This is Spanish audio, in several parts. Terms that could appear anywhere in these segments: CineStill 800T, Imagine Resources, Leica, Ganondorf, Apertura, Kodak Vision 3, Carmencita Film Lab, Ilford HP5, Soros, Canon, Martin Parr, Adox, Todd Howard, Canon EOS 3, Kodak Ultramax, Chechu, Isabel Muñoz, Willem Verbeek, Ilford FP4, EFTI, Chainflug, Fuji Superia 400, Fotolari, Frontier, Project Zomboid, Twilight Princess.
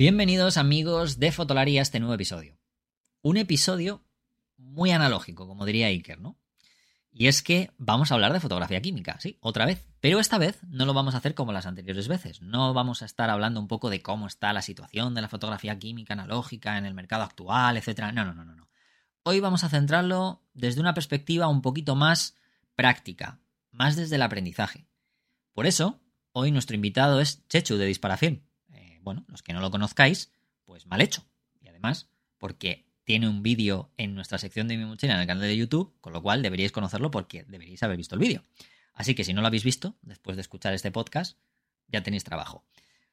Bienvenidos amigos de Fotolari a este nuevo episodio. Un episodio muy analógico, como diría Iker, ¿no? Y es que vamos a hablar de fotografía química, sí, otra vez. Pero esta vez no lo vamos a hacer como las anteriores veces. No vamos a estar hablando un poco de cómo está la situación de la fotografía química analógica en el mercado actual, etcétera. No. Hoy vamos a centrarlo desde una perspectiva un poquito más práctica, más desde el aprendizaje. Por eso, hoy nuestro invitado es Chechu de Disparafilm. Bueno, los que no lo conozcáis, pues mal hecho. Y además, porque tiene un vídeo en nuestra sección de mi mochila en el canal de YouTube, con lo cual deberíais conocerlo porque deberíais haber visto el vídeo. Así que si no lo habéis visto, después de escuchar este podcast, ya tenéis trabajo.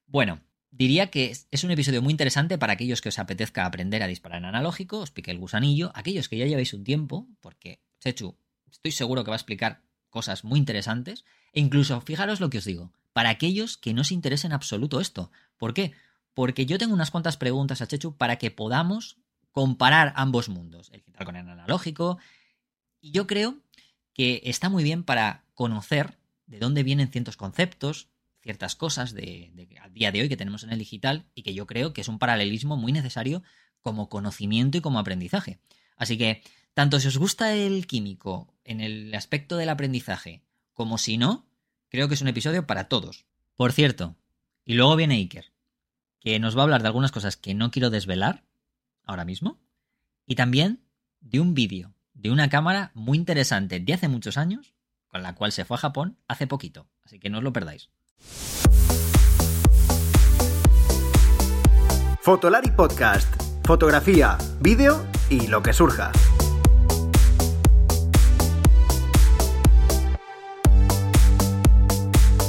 Bueno, diría que es un episodio muy interesante para aquellos que os apetezca aprender a disparar en analógico, os pique el gusanillo, aquellos que ya lleváis un tiempo, porque Chechu, estoy seguro que va a explicar cosas muy interesantes, e incluso, fijaros lo que os digo, para aquellos que no se interese en absoluto esto. ¿Por qué? Porque yo tengo unas cuantas preguntas a Chechu para que podamos comparar ambos mundos, el digital con el analógico, y yo creo que está muy bien para conocer de dónde vienen ciertos conceptos, ciertas cosas de al día de hoy que tenemos en el digital y que yo creo que es un paralelismo muy necesario como conocimiento y como aprendizaje. Así que, tanto si os gusta el químico en el aspecto del aprendizaje como si no, creo que es un episodio para todos. Por cierto, y luego viene Iker, que nos va a hablar de algunas cosas que no quiero desvelar ahora mismo, y también de un vídeo, de una cámara muy interesante de hace muchos años, con la cual se fue a Japón hace poquito, así que no os lo perdáis. Fotolari Podcast, fotografía, vídeo y lo que surja.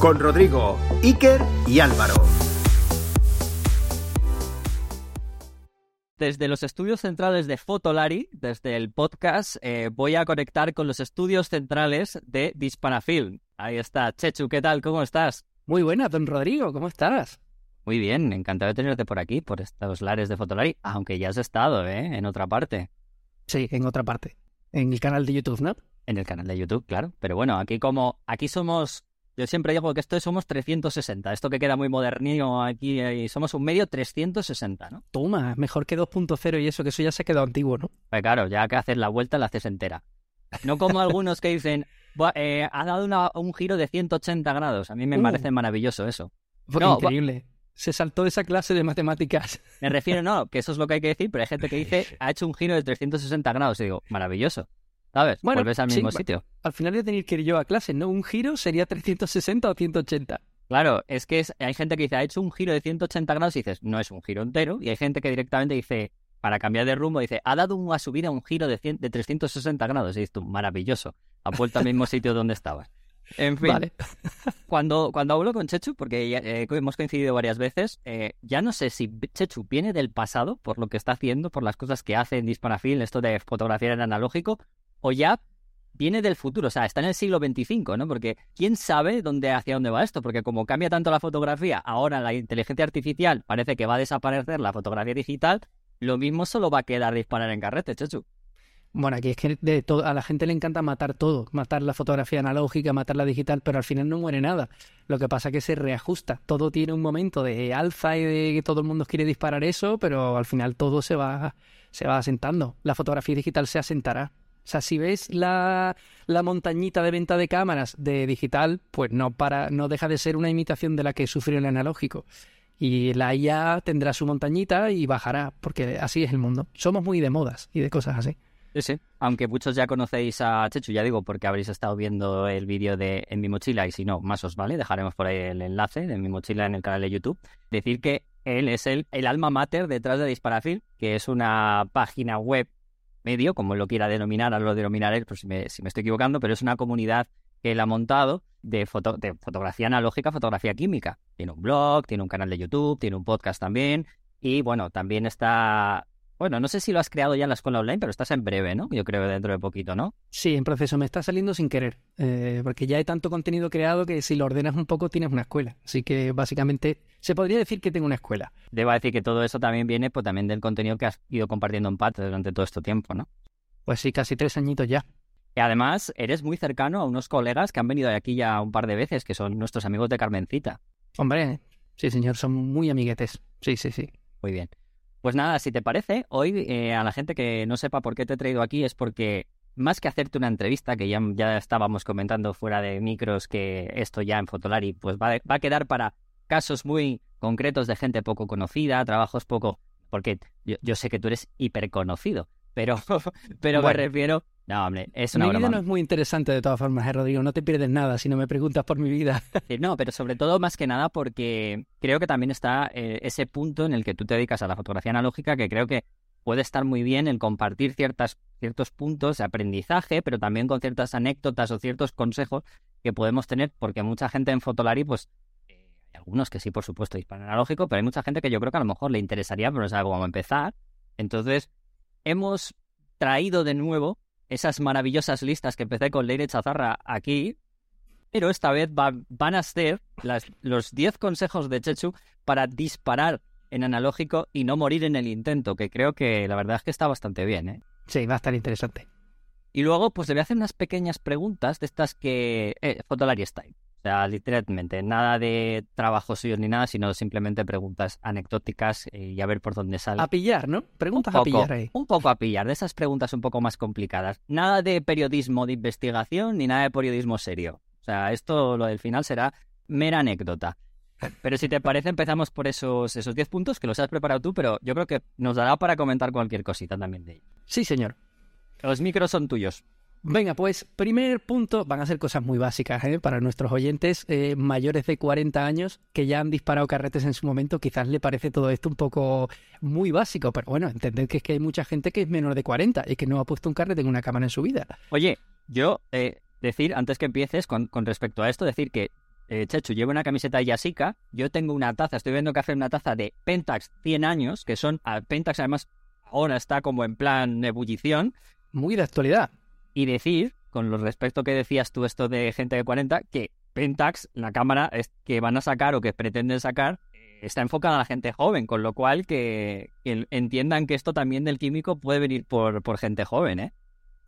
Con Rodrigo, Iker y Álvaro. Desde los estudios centrales de Fotolari, desde el podcast, voy a conectar con los estudios centrales de Disparafilm. Ahí está. Chechu, ¿qué tal? ¿Cómo estás? Muy buena, don Rodrigo. ¿Cómo estás? Muy bien. Encantado de tenerte por aquí, por estos lares de Fotolari, aunque ya has estado, en otra parte. Sí, en otra parte. En el canal de YouTube, ¿no? En el canal de YouTube, claro. Pero bueno, aquí somos... Yo siempre digo que esto somos 360, esto que queda muy modernillo aquí, y somos un medio 360, ¿no? Toma, mejor que 2.0 y eso, que eso ya se ha quedado antiguo, ¿no? Pues claro, ya que haces la vuelta, la haces entera. No como algunos que dicen, ha dado un giro de 180 grados, a mí me parece maravilloso eso. No, increíble, se saltó de esa clase de matemáticas. Me refiero, que eso es lo que hay que decir, pero hay gente que dice, ha hecho un giro de 360 grados, y digo, maravilloso. ¿Sabes? Bueno, vuelves al mismo sitio. Al final voy a tener que ir yo a clase, ¿no? Un giro sería 360 o 180. Claro, es que hay gente que dice, ha hecho un giro de 180 grados y dices, no es un giro entero. Y hay gente que directamente dice, para cambiar de rumbo, dice, ha dado una subida a un giro de 360 grados. Y dices tú, maravilloso, ha vuelto al mismo sitio donde estabas. En fin, vale. Cuando hablo con Chechu, porque hemos coincidido varias veces, ya no sé si Chechu viene del pasado, por lo que está haciendo, por las cosas que hace en Disparafilm, esto de fotografía en analógico, o ya viene del futuro, o sea, está en el siglo XXV, ¿no? Porque quién sabe hacia dónde va esto, porque como cambia tanto la fotografía, ahora la inteligencia artificial parece que va a desaparecer la fotografía digital, lo mismo solo va a quedar disparar en carrete, Chechu. Bueno, aquí es que a la gente le encanta matar todo, matar la fotografía analógica, matar la digital, pero al final no muere nada. Lo que pasa es que se reajusta, todo tiene un momento de alza y de que todo el mundo quiere disparar eso, pero al final todo se va asentando, la fotografía digital se asentará. O sea, si ves la montañita de venta de cámaras de digital, pues no deja de ser una imitación de la que sufrió el analógico. Y la IA tendrá su montañita y bajará, porque así es el mundo. Somos muy de modas y de cosas así. Sí. Aunque muchos ya conocéis a Chechu, ya digo, porque habréis estado viendo el vídeo de En mi mochila, y si no, más os vale, dejaremos por ahí el enlace de En mi mochila en el canal de YouTube. Decir que él es el alma mater detrás de Disparafilm, que es una página web medio, como lo quiera denominar, ahora lo denominaré, pero si me estoy equivocando, pero es una comunidad que él ha montado de fotografía analógica, fotografía química. Tiene un blog, tiene un canal de YouTube, tiene un podcast también, y bueno, también está... Bueno, no sé si lo has creado ya en la escuela online, pero estás en breve, ¿no? Yo creo que dentro de poquito, ¿no? Sí, en proceso. Me está saliendo sin querer, porque ya hay tanto contenido creado que si lo ordenas un poco tienes una escuela. Así que básicamente se podría decir que tengo una escuela. Debo decir que todo eso también viene también del contenido que has ido compartiendo en Patreon durante todo este tiempo, ¿no? Pues sí, casi 3 añitos ya. Y además eres muy cercano a unos colegas que han venido aquí ya un par de veces, que son nuestros amigos de Carmencita. Hombre, sí señor, son muy amiguetes. Sí. Muy bien. Pues nada, si te parece, hoy a la gente que no sepa por qué te he traído aquí es porque, más que hacerte una entrevista, que ya estábamos comentando fuera de micros que esto ya en Fotolari pues va a quedar para casos muy concretos de gente poco conocida, trabajos poco... Porque yo sé que tú eres hiperconocido, pero bueno, me refiero... No, hombre, es una broma. Mi vida no es muy interesante de todas formas, Rodrigo. No te pierdes nada si no me preguntas por mi vida. No, pero sobre todo, más que nada, porque creo que también está ese punto en el que tú te dedicas a la fotografía analógica, que creo que puede estar muy bien el compartir ciertos puntos de aprendizaje, pero también con ciertas anécdotas o ciertos consejos que podemos tener, porque mucha gente en Fotolari, pues hay algunos que sí, por supuesto, disparan analógico, pero hay mucha gente que yo creo que a lo mejor le interesaría, pero no sabe cómo empezar. Entonces, hemos traído de nuevo esas maravillosas listas que empecé con Leire Chazarra aquí, pero esta vez van a ser los 10 consejos de Chechu para disparar en analógico y no morir en el intento, que creo que la verdad es que está bastante bien, ¿eh? Sí, va a estar interesante. Y luego, pues le voy a hacer unas pequeñas preguntas de estas que... Fotolari Style. O sea, literalmente, nada de trabajo suyo ni nada, sino simplemente preguntas anecdóticas y a ver por dónde sale. A pillar, ¿no? Preguntas poco, a pillar ahí. Un poco a pillar, de esas preguntas un poco más complicadas. Nada de periodismo de investigación ni nada de periodismo serio. O sea, esto, lo del final, será mera anécdota. Pero si te parece, empezamos por esos 10 puntos que los has preparado tú, pero yo creo que nos dará para comentar cualquier cosita también de ello. Sí, señor. Los micros son tuyos. Venga, pues, primer punto, van a ser cosas muy básicas, ¿eh? Para nuestros oyentes mayores de 40 años que ya han disparado carretes en su momento, quizás le parece todo esto un poco muy básico, pero bueno, entended que es que hay mucha gente que es menor de 40 y que no ha puesto un carrete en una cámara en su vida. Oye, yo decir, antes que empieces con respecto a esto, decir que Chechu lleva una camiseta de Yashica, yo tengo una taza, estoy viendo que hace una taza de Pentax 100 años, que son, Pentax además ahora está como en plan ebullición. Muy de actualidad. Y decir, con lo respecto que decías tú esto de gente de 40, que Pentax, la cámara que van a sacar o que pretenden sacar, está enfocada a la gente joven, con lo cual que entiendan que esto también del químico puede venir por gente joven, ¿eh?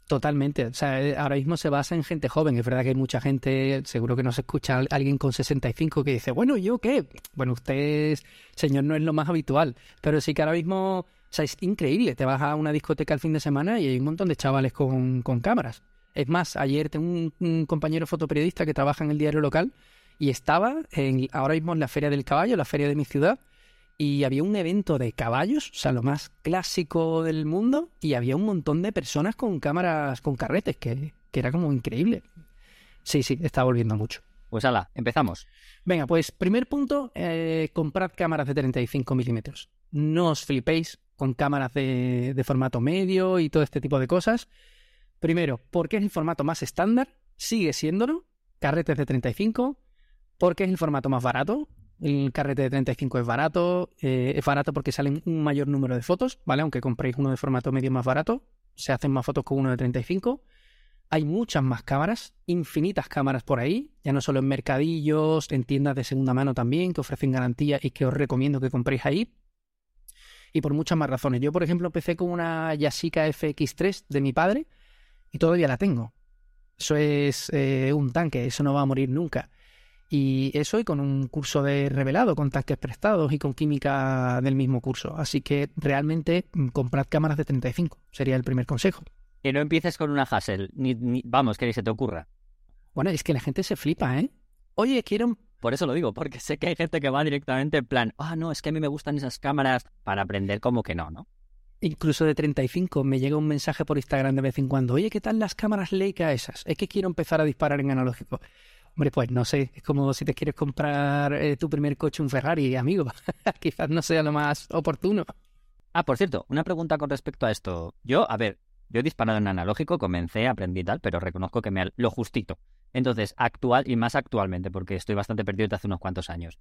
Totalmente. O sea, ahora mismo se basa en gente joven. Es verdad que hay mucha gente, seguro que nos escucha alguien con 65 que dice, bueno, ¿yo qué? Bueno, usted, señor, no es lo más habitual, pero sí que ahora mismo... O sea, es increíble. Te vas a una discoteca el fin de semana y hay un montón de chavales con cámaras. Es más, ayer tengo un compañero fotoperiodista que trabaja en el diario local y estaba ahora mismo en la Feria del Caballo, la feria de mi ciudad, y había un evento de caballos, o sea, lo más clásico del mundo, y había un montón de personas con cámaras, con carretes, que era como increíble. Sí, está volviendo mucho. Pues ala, empezamos. Venga, pues primer punto, comprad cámaras de 35 milímetros. No os flipéis con cámaras de formato medio y todo este tipo de cosas. Primero, porque es el formato más estándar, sigue siéndolo, carretes de 35, porque es el formato más barato, el carrete de 35 es barato porque salen un mayor número de fotos, ¿vale? Aunque compréis uno de formato medio más barato, se hacen más fotos con uno de 35. Hay muchas más cámaras, infinitas cámaras por ahí, ya no solo en mercadillos, en tiendas de segunda mano también, que ofrecen garantía y que os recomiendo que compréis ahí. Y por muchas más razones. Yo, por ejemplo, empecé con una Yashica FX3 de mi padre y todavía la tengo. Eso es un tanque, eso no va a morir nunca. Y eso y con un curso de revelado, con tanques prestados y con química del mismo curso. Así que realmente comprad cámaras de 35, sería el primer consejo. Que no empieces con una Hassel, ni vamos, que ni se te ocurra. Bueno, es que la gente se flipa, ¿eh? Oye, quiero... Por eso lo digo, porque sé que hay gente que va directamente en plan, no, es que a mí me gustan esas cámaras, para aprender como que no, ¿no? Incluso de 35 me llega un mensaje por Instagram de vez en cuando, oye, ¿qué tal las cámaras Leica esas? Es que quiero empezar a disparar en analógico. Hombre, pues no sé, es como si te quieres comprar tu primer coche, un Ferrari, amigo. Quizás no sea lo más oportuno. Ah, por cierto, una pregunta con respecto a esto. Yo he disparado en analógico, comencé, aprendí y tal, pero reconozco que lo justito. Entonces, actual y más actualmente, porque estoy bastante perdido desde hace unos cuantos años.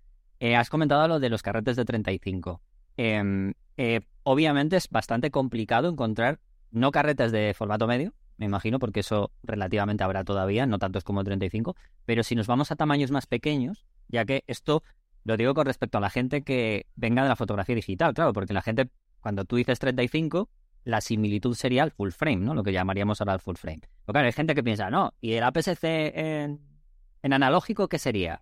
Has comentado lo de los carretes de 35. Obviamente es bastante complicado encontrar no carretes de formato medio, me imagino, porque eso relativamente habrá todavía, no tantos como 35, pero si nos vamos a tamaños más pequeños, ya que esto lo digo con respecto a la gente que venga de la fotografía digital, claro, porque la gente, cuando tú dices 35... la similitud sería el full frame, ¿no? Lo que llamaríamos ahora el full frame. Pero claro, hay gente que piensa, no, ¿y el APS-C en analógico qué sería?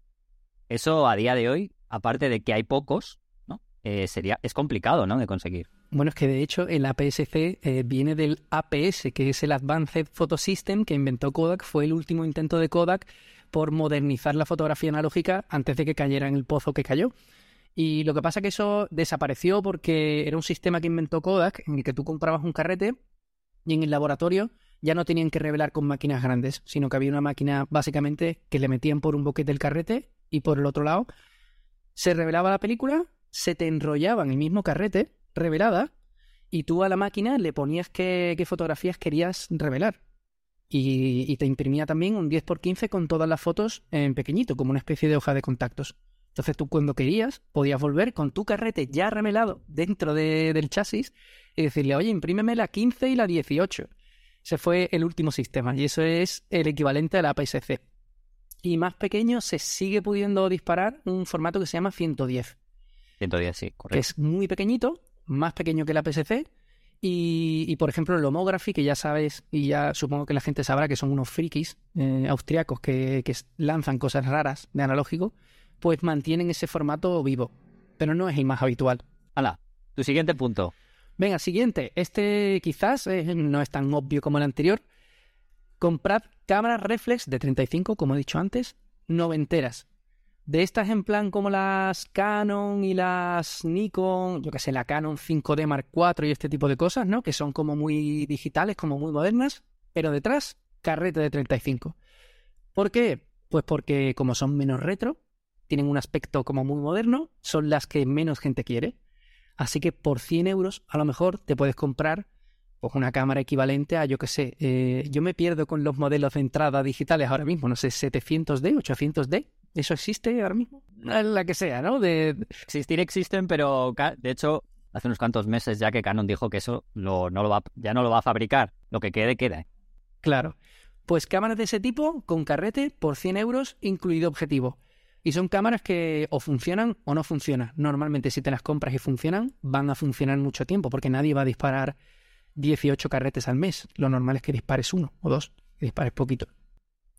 Eso a día de hoy, aparte de que hay pocos, ¿no? es complicado, ¿no?, de conseguir. Bueno, es que de hecho el APS-C viene del APS, que es el Advanced Photo System, que inventó Kodak. Fue el último intento de Kodak por modernizar la fotografía analógica antes de que cayera en el pozo que cayó. Y lo que pasa es que eso desapareció porque era un sistema que inventó Kodak en el que tú comprabas un carrete y en el laboratorio ya no tenían que revelar con máquinas grandes, sino que había una máquina básicamente que le metían por un boquete del carrete y por el otro lado se revelaba la película, se te enrollaba en el mismo carrete revelada y tú a la máquina le ponías qué fotografías querías revelar. Y te imprimía también un 10x15 con todas las fotos en pequeñito, como una especie de hoja de contactos. Entonces tú cuando querías podías volver con tu carrete ya revelado dentro del chasis y decirle, oye, imprímeme la 15 y la 18. Ese fue el último sistema y eso es el equivalente a la APS-C. Y más pequeño se sigue pudiendo disparar un formato que se llama 110. 110, sí, correcto. Que es muy pequeñito, más pequeño que la APS-C. Y por ejemplo, el Lomography, que ya sabes, y ya supongo que la gente sabrá que son unos frikis austriacos que lanzan cosas raras de analógico, pues mantienen ese formato vivo, pero no es el más habitual. ¡Hala! Tu siguiente punto. Venga, siguiente. Este quizás no es tan obvio como el anterior. Comprad cámaras reflex de 35, como he dicho antes, noventeras. De estas en plan como las Canon y las Nikon, yo qué sé, la Canon 5D Mark IV y este tipo de cosas, ¿no? Que son como muy digitales, como muy modernas, pero detrás, carrete de 35. ¿Por qué? Pues porque como son menos retro, tienen un aspecto como muy moderno, son las que menos gente quiere. Así que por 100 euros a lo mejor te puedes comprar pues una cámara equivalente a, yo qué sé, yo me pierdo con los modelos de entrada digitales ahora mismo, no sé, 700D, 800D. ¿Eso existe ahora mismo? La que sea, ¿no? Existir existen, pero de hecho, hace unos cuantos meses ya que Canon dijo que eso ya no lo va a fabricar. Lo que quede, queda. Claro. Pues cámaras de ese tipo, con carrete, por 100 euros, incluido objetivo. Y son cámaras que o funcionan o no funcionan. Normalmente, si te las compras y funcionan, van a funcionar mucho tiempo, porque nadie va a disparar 18 carretes al mes. Lo normal es que dispares uno o dos, que dispares poquito.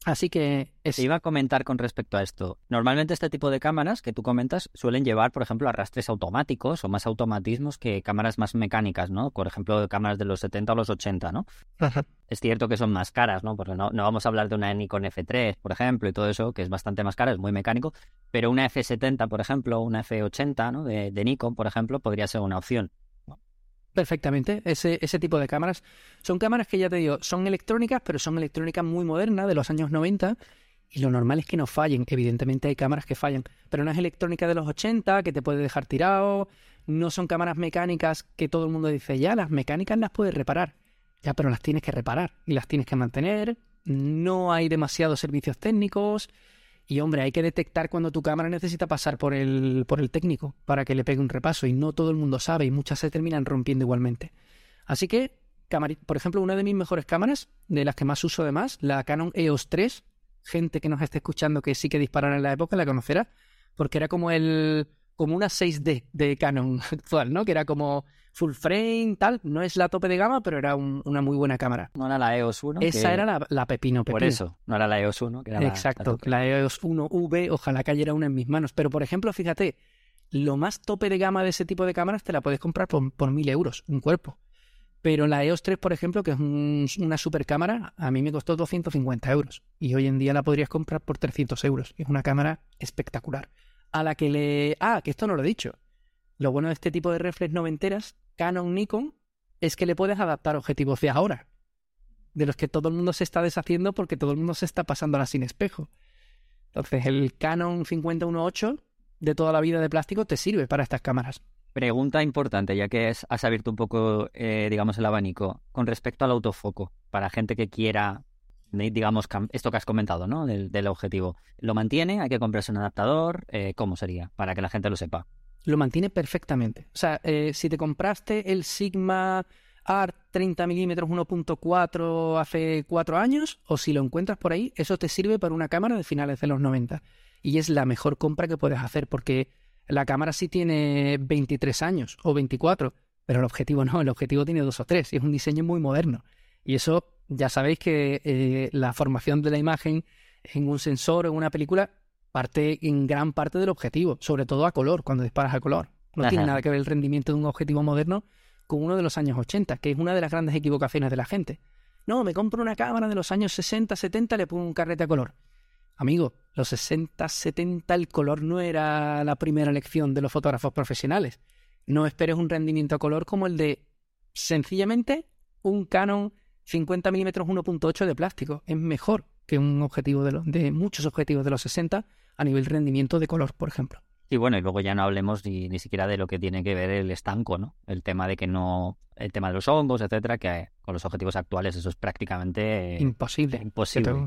Así que te iba a comentar con respecto a esto. Normalmente este tipo de cámaras que tú comentas suelen llevar, por ejemplo, arrastres automáticos o más automatismos que cámaras más mecánicas, ¿no? Por ejemplo, cámaras de los 70 o los 80, ¿no? Ajá. Es cierto que son más caras, ¿no? Porque no vamos a hablar de una Nikon F3, por ejemplo, y todo eso, que es bastante más cara, es muy mecánico. Pero una F70, por ejemplo, una F80, ¿no? De Nikon, por ejemplo, podría ser una opción. Perfectamente, ese tipo de cámaras son cámaras que ya te digo, son electrónicas, pero son electrónicas muy modernas de los años 90 y lo normal es que no fallen. Evidentemente hay cámaras que fallan, pero no es electrónica de los 80 que te puede dejar tirado, no son cámaras mecánicas que todo el mundo dice, ya las mecánicas las puedes reparar, ya, pero las tienes que reparar y las tienes que mantener, no hay demasiados servicios técnicos y hombre, hay que detectar cuando tu cámara necesita pasar por el técnico para que le pegue un repaso y no todo el mundo sabe y muchas se terminan rompiendo igualmente. Así que, por ejemplo, una de mis mejores cámaras, de las que más uso además, la Canon EOS 3, gente que nos esté escuchando que sí que disparara en la época la conocerá, porque era como una 6D de Canon actual, ¿no? Que era como full frame, tal, no es la tope de gama, pero era una muy buena cámara. No era la EOS 1. Esa era la pepino. Por eso, no era la EOS 1. Que era exacto, la EOS 1V, ojalá cayera una en mis manos. Pero, por ejemplo, fíjate, lo más tope de gama de ese tipo de cámaras te la puedes comprar por 1.000 euros, un cuerpo. Pero la EOS 3, por ejemplo, que es una super cámara, a mí me costó 250 euros. Y hoy en día la podrías comprar por 300 euros. Es una cámara espectacular. A la que le... Ah, que esto no lo he dicho. Lo bueno de este tipo de reflex noventeras, Canon, Nikon, es que le puedes adaptar objetivos de ahora, de los que todo el mundo se está deshaciendo porque todo el mundo se está pasándola sin espejo. Entonces el Canon 50-1.8 de toda la vida de plástico te sirve para estas cámaras. Pregunta importante, ya que has abierto un poco, digamos, el abanico, con respecto al autofoco, para gente que quiera... digamos, esto que has comentado, ¿no? Del objetivo. ¿Lo mantiene? ¿Hay que comprarse un adaptador? ¿Cómo sería? Para que la gente lo sepa. Lo mantiene perfectamente. O sea, si te compraste el Sigma Art 30mm 1.4 hace 4 años, o si lo encuentras por ahí, eso te sirve para una cámara de finales de los 90. Y es la mejor compra que puedes hacer, porque la cámara sí tiene 23 años o 24, pero el objetivo no, el objetivo tiene 2 o 3, y es un diseño muy moderno. Y eso... Ya sabéis que la formación de la imagen en un sensor o en una película parte en gran parte del objetivo, sobre todo a color, cuando disparas a color. No Ajá. tiene nada que ver el rendimiento de un objetivo moderno con uno de los años 80, que es una de las grandes equivocaciones de la gente. No, me compro una cámara de los años 60, 70, le pongo un carrete a color. Amigo, los 60, 70, el color no era la primera elección de los fotógrafos profesionales. No esperes un rendimiento a color como el de, sencillamente, un Canon 50 mm 1.8 de plástico. Es mejor que un objetivo de muchos objetivos de los 60 a nivel rendimiento de color, por ejemplo. Y bueno, y luego ya no hablemos ni siquiera de lo que tiene que ver el estanco, ¿no? El tema de que no... El tema de los hongos, etcétera, que con los objetivos actuales eso es prácticamente... Imposible.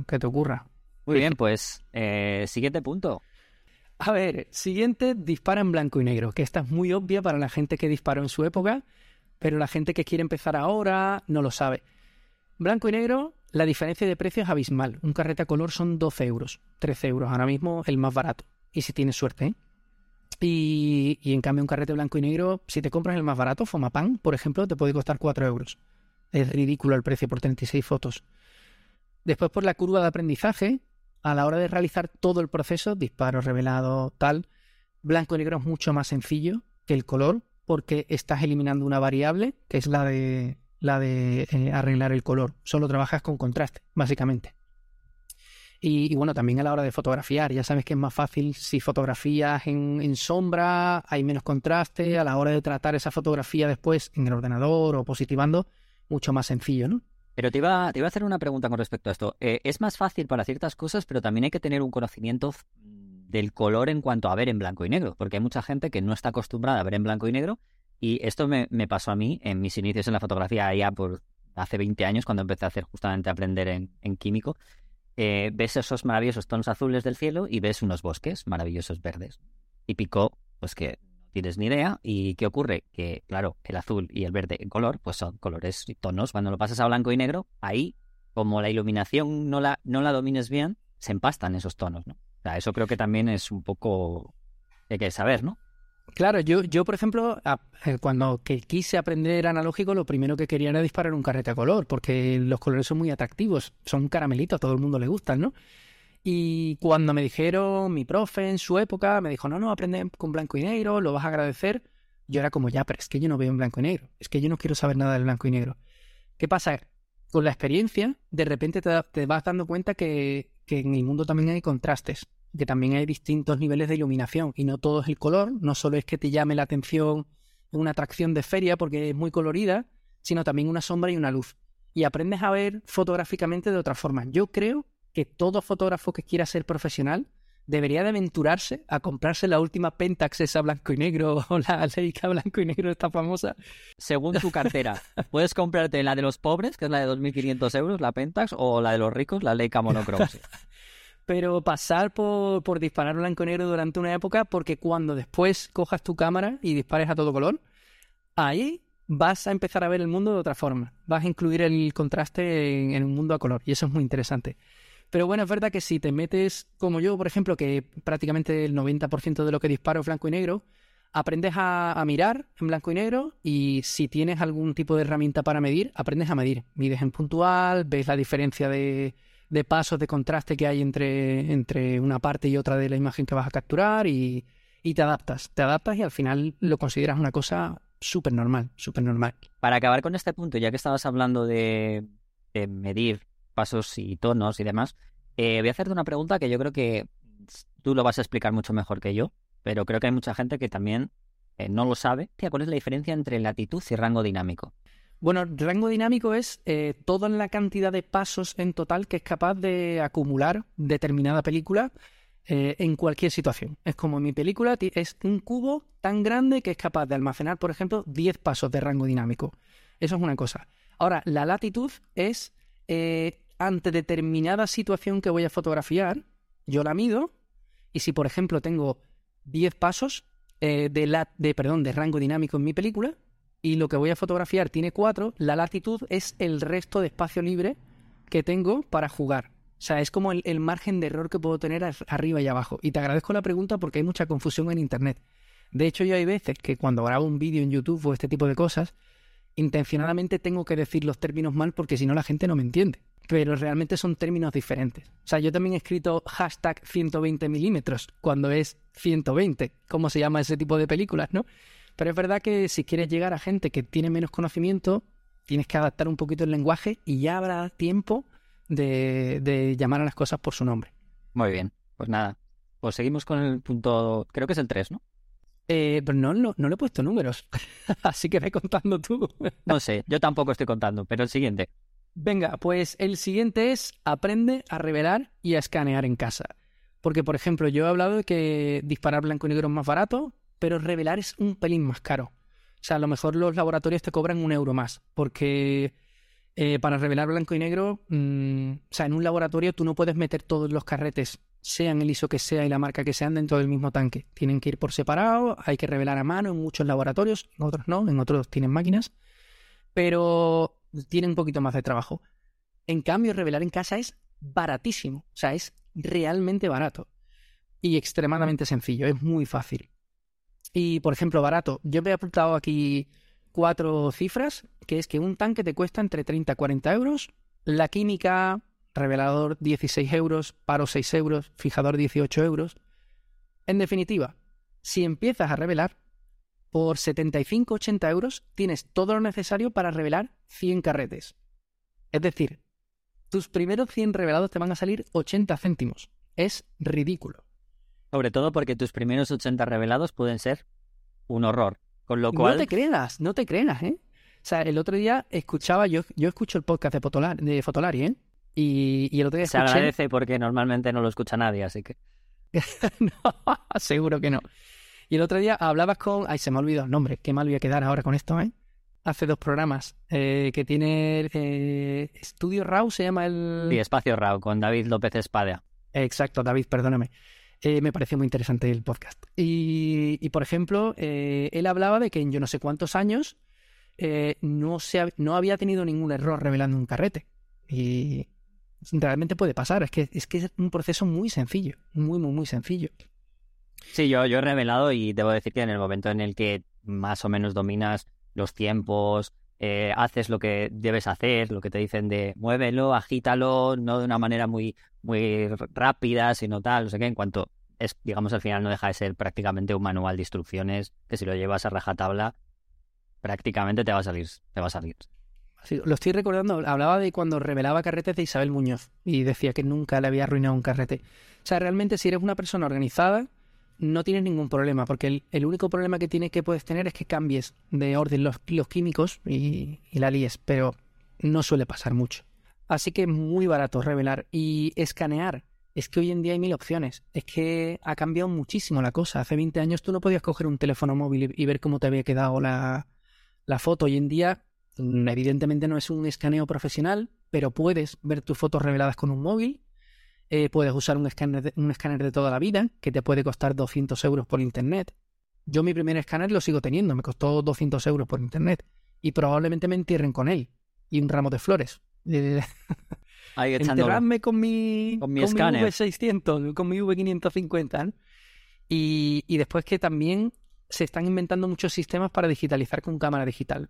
Que te ocurra. Muy bien, pues siguiente punto. A ver, siguiente, dispara en blanco y negro, que esta es muy obvia para la gente que disparó en su época, pero la gente que quiere empezar ahora no lo sabe. Blanco y negro, la diferencia de precio es abismal. Un carrete a color son 12 euros, 13 euros, ahora mismo el más barato. Y si tienes suerte, ¿eh? Y en cambio un carrete blanco y negro, si te compras el más barato, Fomapan, por ejemplo, te puede costar 4 euros. Es ridículo el precio por 36 fotos. Después, por la curva de aprendizaje, a la hora de realizar todo el proceso, disparo, revelado, tal, blanco y negro es mucho más sencillo que el color, porque estás eliminando una variable, que es la de arreglar el color. Solo trabajas con contraste, básicamente. Y bueno, también a la hora de fotografiar, ya sabes que es más fácil si fotografías en sombra, hay menos contraste, a la hora de tratar esa fotografía después en el ordenador o positivando, mucho más sencillo, ¿no? Pero te iba a hacer una pregunta con respecto a esto. Es más fácil para ciertas cosas, pero también hay que tener un conocimiento del color en cuanto a ver en blanco y negro, porque hay mucha gente que no está acostumbrada a ver en blanco y negro, y esto me pasó a mí en mis inicios en la fotografía allá por hace 20 años, cuando empecé a hacer justamente aprender en químico. Ves esos maravillosos tonos azules del cielo y ves unos bosques maravillosos verdes. Típico, pues que no tienes ni idea. ¿Y qué ocurre? Que, claro, el azul y el verde en color, pues son colores y tonos. Cuando lo pasas a blanco y negro, ahí, como la iluminación no la domines bien, se empastan esos tonos, ¿no? O sea, eso creo que también es un poco... hay que saber, ¿no? Claro, yo por ejemplo, cuando quise aprender analógico, lo primero que quería era disparar un carrete a color, porque los colores son muy atractivos, son un caramelito, a todo el mundo le gustan, ¿no? Y cuando me dijeron, mi profe en su época, me dijo, no, aprende con blanco y negro, lo vas a agradecer. Yo era como, ya, pero es que yo no veo en blanco y negro, es que yo no quiero saber nada del blanco y negro. ¿Qué pasa? Con la experiencia, de repente te vas dando cuenta que en el mundo también hay contrastes, que también hay distintos niveles de iluminación y no todo es el color, no solo es que te llame la atención una atracción de feria porque es muy colorida, sino también una sombra y una luz. Y aprendes a ver fotográficamente de otra forma. Yo creo que todo fotógrafo que quiera ser profesional debería de aventurarse a comprarse la última Pentax esa blanco y negro o la Leica blanco y negro esta famosa. Según tu cartera, puedes comprarte la de los pobres, que es la de 2.500 euros, la Pentax, o la de los ricos, la Leica monocromo. Pero pasar por disparar blanco y negro durante una época, porque cuando después cojas tu cámara y dispares a todo color, ahí vas a empezar a ver el mundo de otra forma. Vas a incluir el contraste en un mundo a color y eso es muy interesante. Pero bueno, es verdad que si te metes, como yo, por ejemplo, que prácticamente el 90% de lo que disparo es blanco y negro, aprendes a mirar en blanco y negro y si tienes algún tipo de herramienta para medir, aprendes a medir. Mides en puntual, ves la diferencia de pasos de contraste que hay entre una parte y otra de la imagen que vas a capturar y te adaptas y al final lo consideras una cosa súper normal. Para acabar con este punto, ya que estabas hablando de medir pasos y tonos y demás, voy a hacerte una pregunta que yo creo que tú lo vas a explicar mucho mejor que yo, pero creo que hay mucha gente que también no lo sabe. ¿Cuál es la diferencia entre latitud y rango dinámico? Bueno, el rango dinámico es toda la cantidad de pasos en total que es capaz de acumular determinada película en cualquier situación. Es como mi película, es un cubo tan grande que es capaz de almacenar, por ejemplo, 10 pasos de rango dinámico. Eso es una cosa. Ahora, la latitud es ante determinada situación que voy a fotografiar, yo la mido y si, por ejemplo, tengo 10 pasos de rango dinámico en mi película, y lo que voy a fotografiar tiene 4, la latitud es el resto de espacio libre que tengo para jugar. O sea, es como el margen de error que puedo tener arriba y abajo. Y te agradezco la pregunta porque hay mucha confusión en internet. De hecho, yo hay veces que cuando grabo un vídeo en YouTube o este tipo de cosas, intencionadamente tengo que decir los términos mal porque si no la gente no me entiende. Pero realmente son términos diferentes. O sea, yo también he escrito #120 milímetros cuando es 120. ¿Cómo se llama ese tipo de películas, no? Pero es verdad que si quieres llegar a gente que tiene menos conocimiento, tienes que adaptar un poquito el lenguaje y ya habrá tiempo de llamar a las cosas por su nombre. Muy bien, pues nada. Pues seguimos con el punto, creo que es el 3, ¿no? Pero no le he puesto números, así que ve contando tú. No sé, yo tampoco estoy contando, pero el siguiente. Venga, pues el siguiente es aprende a revelar y a escanear en casa. Porque, por ejemplo, yo he hablado de que disparar blanco y negro es más barato, pero revelar es un pelín más caro. O sea, a lo mejor los laboratorios te cobran €1 más, porque para revelar blanco y negro, o sea, en un laboratorio tú no puedes meter todos los carretes, sean el ISO que sea y la marca que sean, dentro del mismo tanque. Tienen que ir por separado, hay que revelar a mano en muchos laboratorios, en otros no, en otros tienen máquinas, pero tienen un poquito más de trabajo. En cambio, revelar en casa es baratísimo, o sea, es realmente barato y extremadamente sencillo, es muy fácil. Y, por ejemplo, barato, yo me he apuntado aquí 4 cifras, que es que un tanque te cuesta entre 30 y 40 euros, la química... revelador 16 euros, paro 6 euros, fijador 18 euros. En definitiva, si empiezas a revelar, por 75-80 euros tienes todo lo necesario para revelar 100 carretes. Es decir, tus primeros 100 revelados te van a salir 80 céntimos. Es ridículo. Sobre todo porque tus primeros 80 revelados pueden ser un horror. Con lo cual... No te creas, ¿eh? O sea, el otro día escuchaba, yo escucho el podcast de Fotolari, ¿eh? Y el otro día escuché... Se agradece porque normalmente no lo escucha nadie, así que... No, seguro que no. Y el otro día hablabas con... Ay, se me ha olvidado el nombre. Qué mal voy a quedar ahora con esto, ¿eh? Hace 2 programas que tiene... Estudio Raw se llama el... Sí, Espacio Raw, con David López Espada. Exacto, David, perdóname. Me pareció muy interesante el podcast. Y por ejemplo, él hablaba de que en yo no sé cuántos años no había tenido ningún error revelando un carrete. Y... realmente puede pasar, es que es un proceso muy sencillo, muy, muy, muy sencillo. Sí, yo he revelado y debo decir que en el momento en el que más o menos dominas los tiempos, haces lo que debes hacer, lo que te dicen de muévelo, agítalo, no de una manera muy, muy rápida, sino tal, no sé qué, en cuanto es, digamos, al final no deja de ser prácticamente un manual de instrucciones que si lo llevas a rajatabla prácticamente te va a salir. Sí, lo estoy recordando, hablaba de cuando revelaba carretes de Isabel Muñoz y decía que nunca le había arruinado un carrete. O sea, realmente si eres una persona organizada no tienes ningún problema, porque el único problema que puedes tener es que cambies de orden los químicos y la líes, pero no suele pasar mucho. Así que es muy barato revelar y escanear. Es que hoy en día hay 1000 opciones, es que ha cambiado muchísimo la cosa. Hace 20 años tú no podías coger un teléfono móvil y ver cómo te había quedado la foto. Hoy en día... evidentemente no es un escaneo profesional, pero puedes ver tus fotos reveladas con un móvil, puedes usar un escáner de toda la vida, que te puede costar 200 euros por internet. Yo mi primer escáner lo sigo teniendo, me costó 200 euros por internet, y probablemente me entierren con él, y un ramo de flores. Ahí enterradme con mi escáner. V600, con mi V550, ¿no? Y después que también se están inventando muchos sistemas para digitalizar con cámara digital.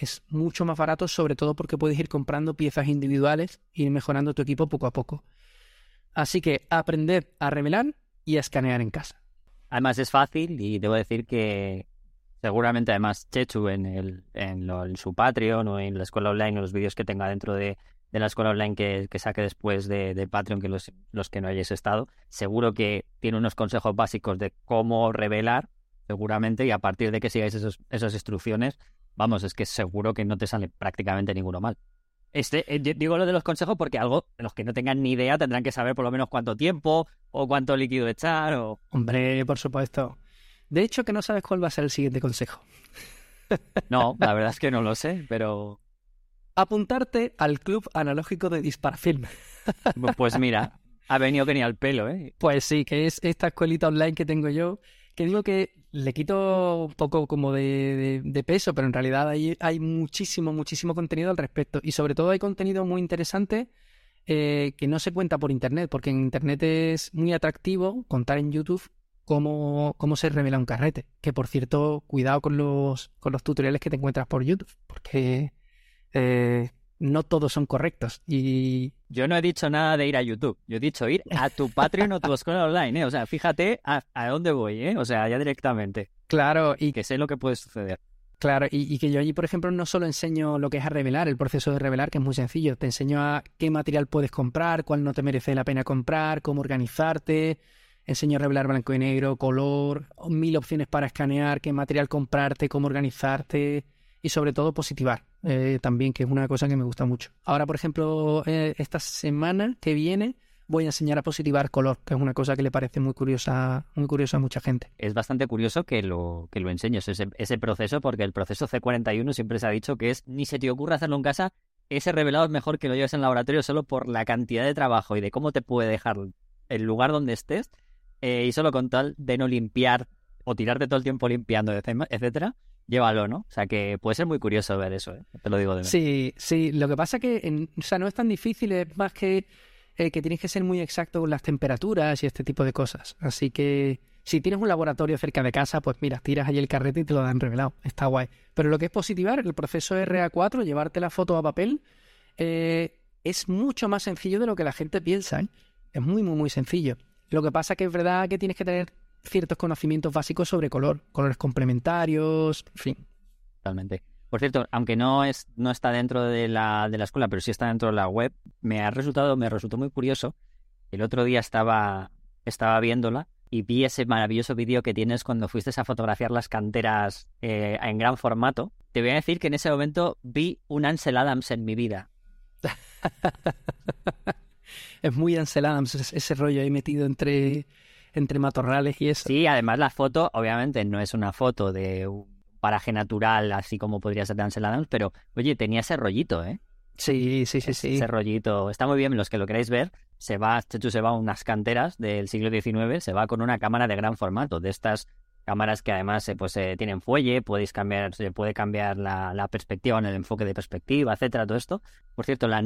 Es mucho más barato, sobre todo porque puedes ir comprando piezas individuales y ir mejorando tu equipo poco a poco. Así que aprender a revelar y a escanear en casa. Además es fácil y debo decir que seguramente además Chechu en su Patreon o en la escuela online o los vídeos que tenga dentro de la escuela online que saque después de Patreon, que los que no hayáis estado, seguro que tiene unos consejos básicos de cómo revelar seguramente, y a partir de que sigáis esas instrucciones, vamos, es que seguro que no te sale prácticamente ninguno mal. Digo lo de los consejos porque algo de los que no tengan ni idea tendrán que saber por lo menos cuánto tiempo o cuánto líquido echar o... Hombre, por supuesto. De hecho, que no sabes cuál va a ser el siguiente consejo. No, la verdad es que no lo sé, pero... Apuntarte al club analógico de Disparafilm. Pues mira, ha venido que ni al pelo, ¿eh? Pues sí, que es esta escuelita online que tengo yo, que digo que... le quito un poco como de peso, pero en realidad hay muchísimo, muchísimo contenido al respecto. Y sobre todo hay contenido muy interesante que no se cuenta por internet, porque en internet es muy atractivo contar en YouTube cómo se revela un carrete. Que por cierto, cuidado con los tutoriales que te encuentras por YouTube, porque no todos son correctos. Y Yo no he dicho nada de ir a YouTube. Yo he dicho ir a tu Patreon o tu escuela online, ¿eh? O sea, fíjate a dónde voy, ¿eh? O sea, ya directamente. Claro. Y que sé lo que puede suceder. Claro, y que yo allí, por ejemplo, no solo enseño lo que es a revelar, el proceso de revelar, que es muy sencillo. Te enseño a qué material puedes comprar, cuál no te merece la pena comprar, cómo organizarte. Enseño a revelar blanco y negro, color, 1000 opciones para escanear, qué material comprarte, cómo organizarte y sobre todo positivar, también, que es una cosa que me gusta mucho. Ahora, por ejemplo, esta semana que viene voy a enseñar a positivar color, que es una cosa que le parece muy curiosa a mucha gente. Es bastante curioso que lo enseñes, ese proceso, porque el proceso C41 siempre se ha dicho que es, ni se te ocurra hacerlo en casa, ese revelado es mejor que lo lleves en el laboratorio solo por la cantidad de trabajo y de cómo te puede dejar el lugar donde estés, y solo con tal de no limpiar o tirarte todo el tiempo limpiando, etcétera. Llévalo, ¿no? O sea, que puede ser muy curioso ver eso, ¿eh? Te lo digo de verdad. Sí, sí. Lo que pasa que no es tan difícil, es más que tienes que ser muy exacto con las temperaturas y este tipo de cosas. Así que si tienes un laboratorio cerca de casa, pues mira, tiras ahí el carrete y te lo dan revelado. Está guay. Pero lo que es positivar, el proceso RA4, llevarte la foto a papel, es mucho más sencillo de lo que la gente piensa, ¿eh? Es muy, muy, muy sencillo. Lo que pasa que es verdad que tienes que tener ciertos conocimientos básicos sobre color, colores complementarios, en fin. Totalmente. Por cierto, aunque no está dentro de la escuela, pero sí está dentro de la web, me resultó muy curioso. El otro día estaba viéndola y vi ese maravilloso vídeo que tienes cuando fuiste a fotografiar las canteras en gran formato. Te voy a decir que en ese momento vi un Ansel Adams en mi vida. Es muy Ansel Adams ese rollo ahí metido entre matorrales y eso. Sí, además la foto, obviamente, no es una foto de un paraje natural, así como podría ser de Ansel Adams, pero, oye, tenía ese rollito, ¿eh? Sí. Ese rollito. Está muy bien, los que lo queráis ver, Chechu se va a unas canteras del siglo XIX, se va con una cámara de gran formato, de estas cámaras que además tienen fuelle, se puede cambiar la perspectiva, el enfoque de perspectiva, etcétera, todo esto. Por cierto, la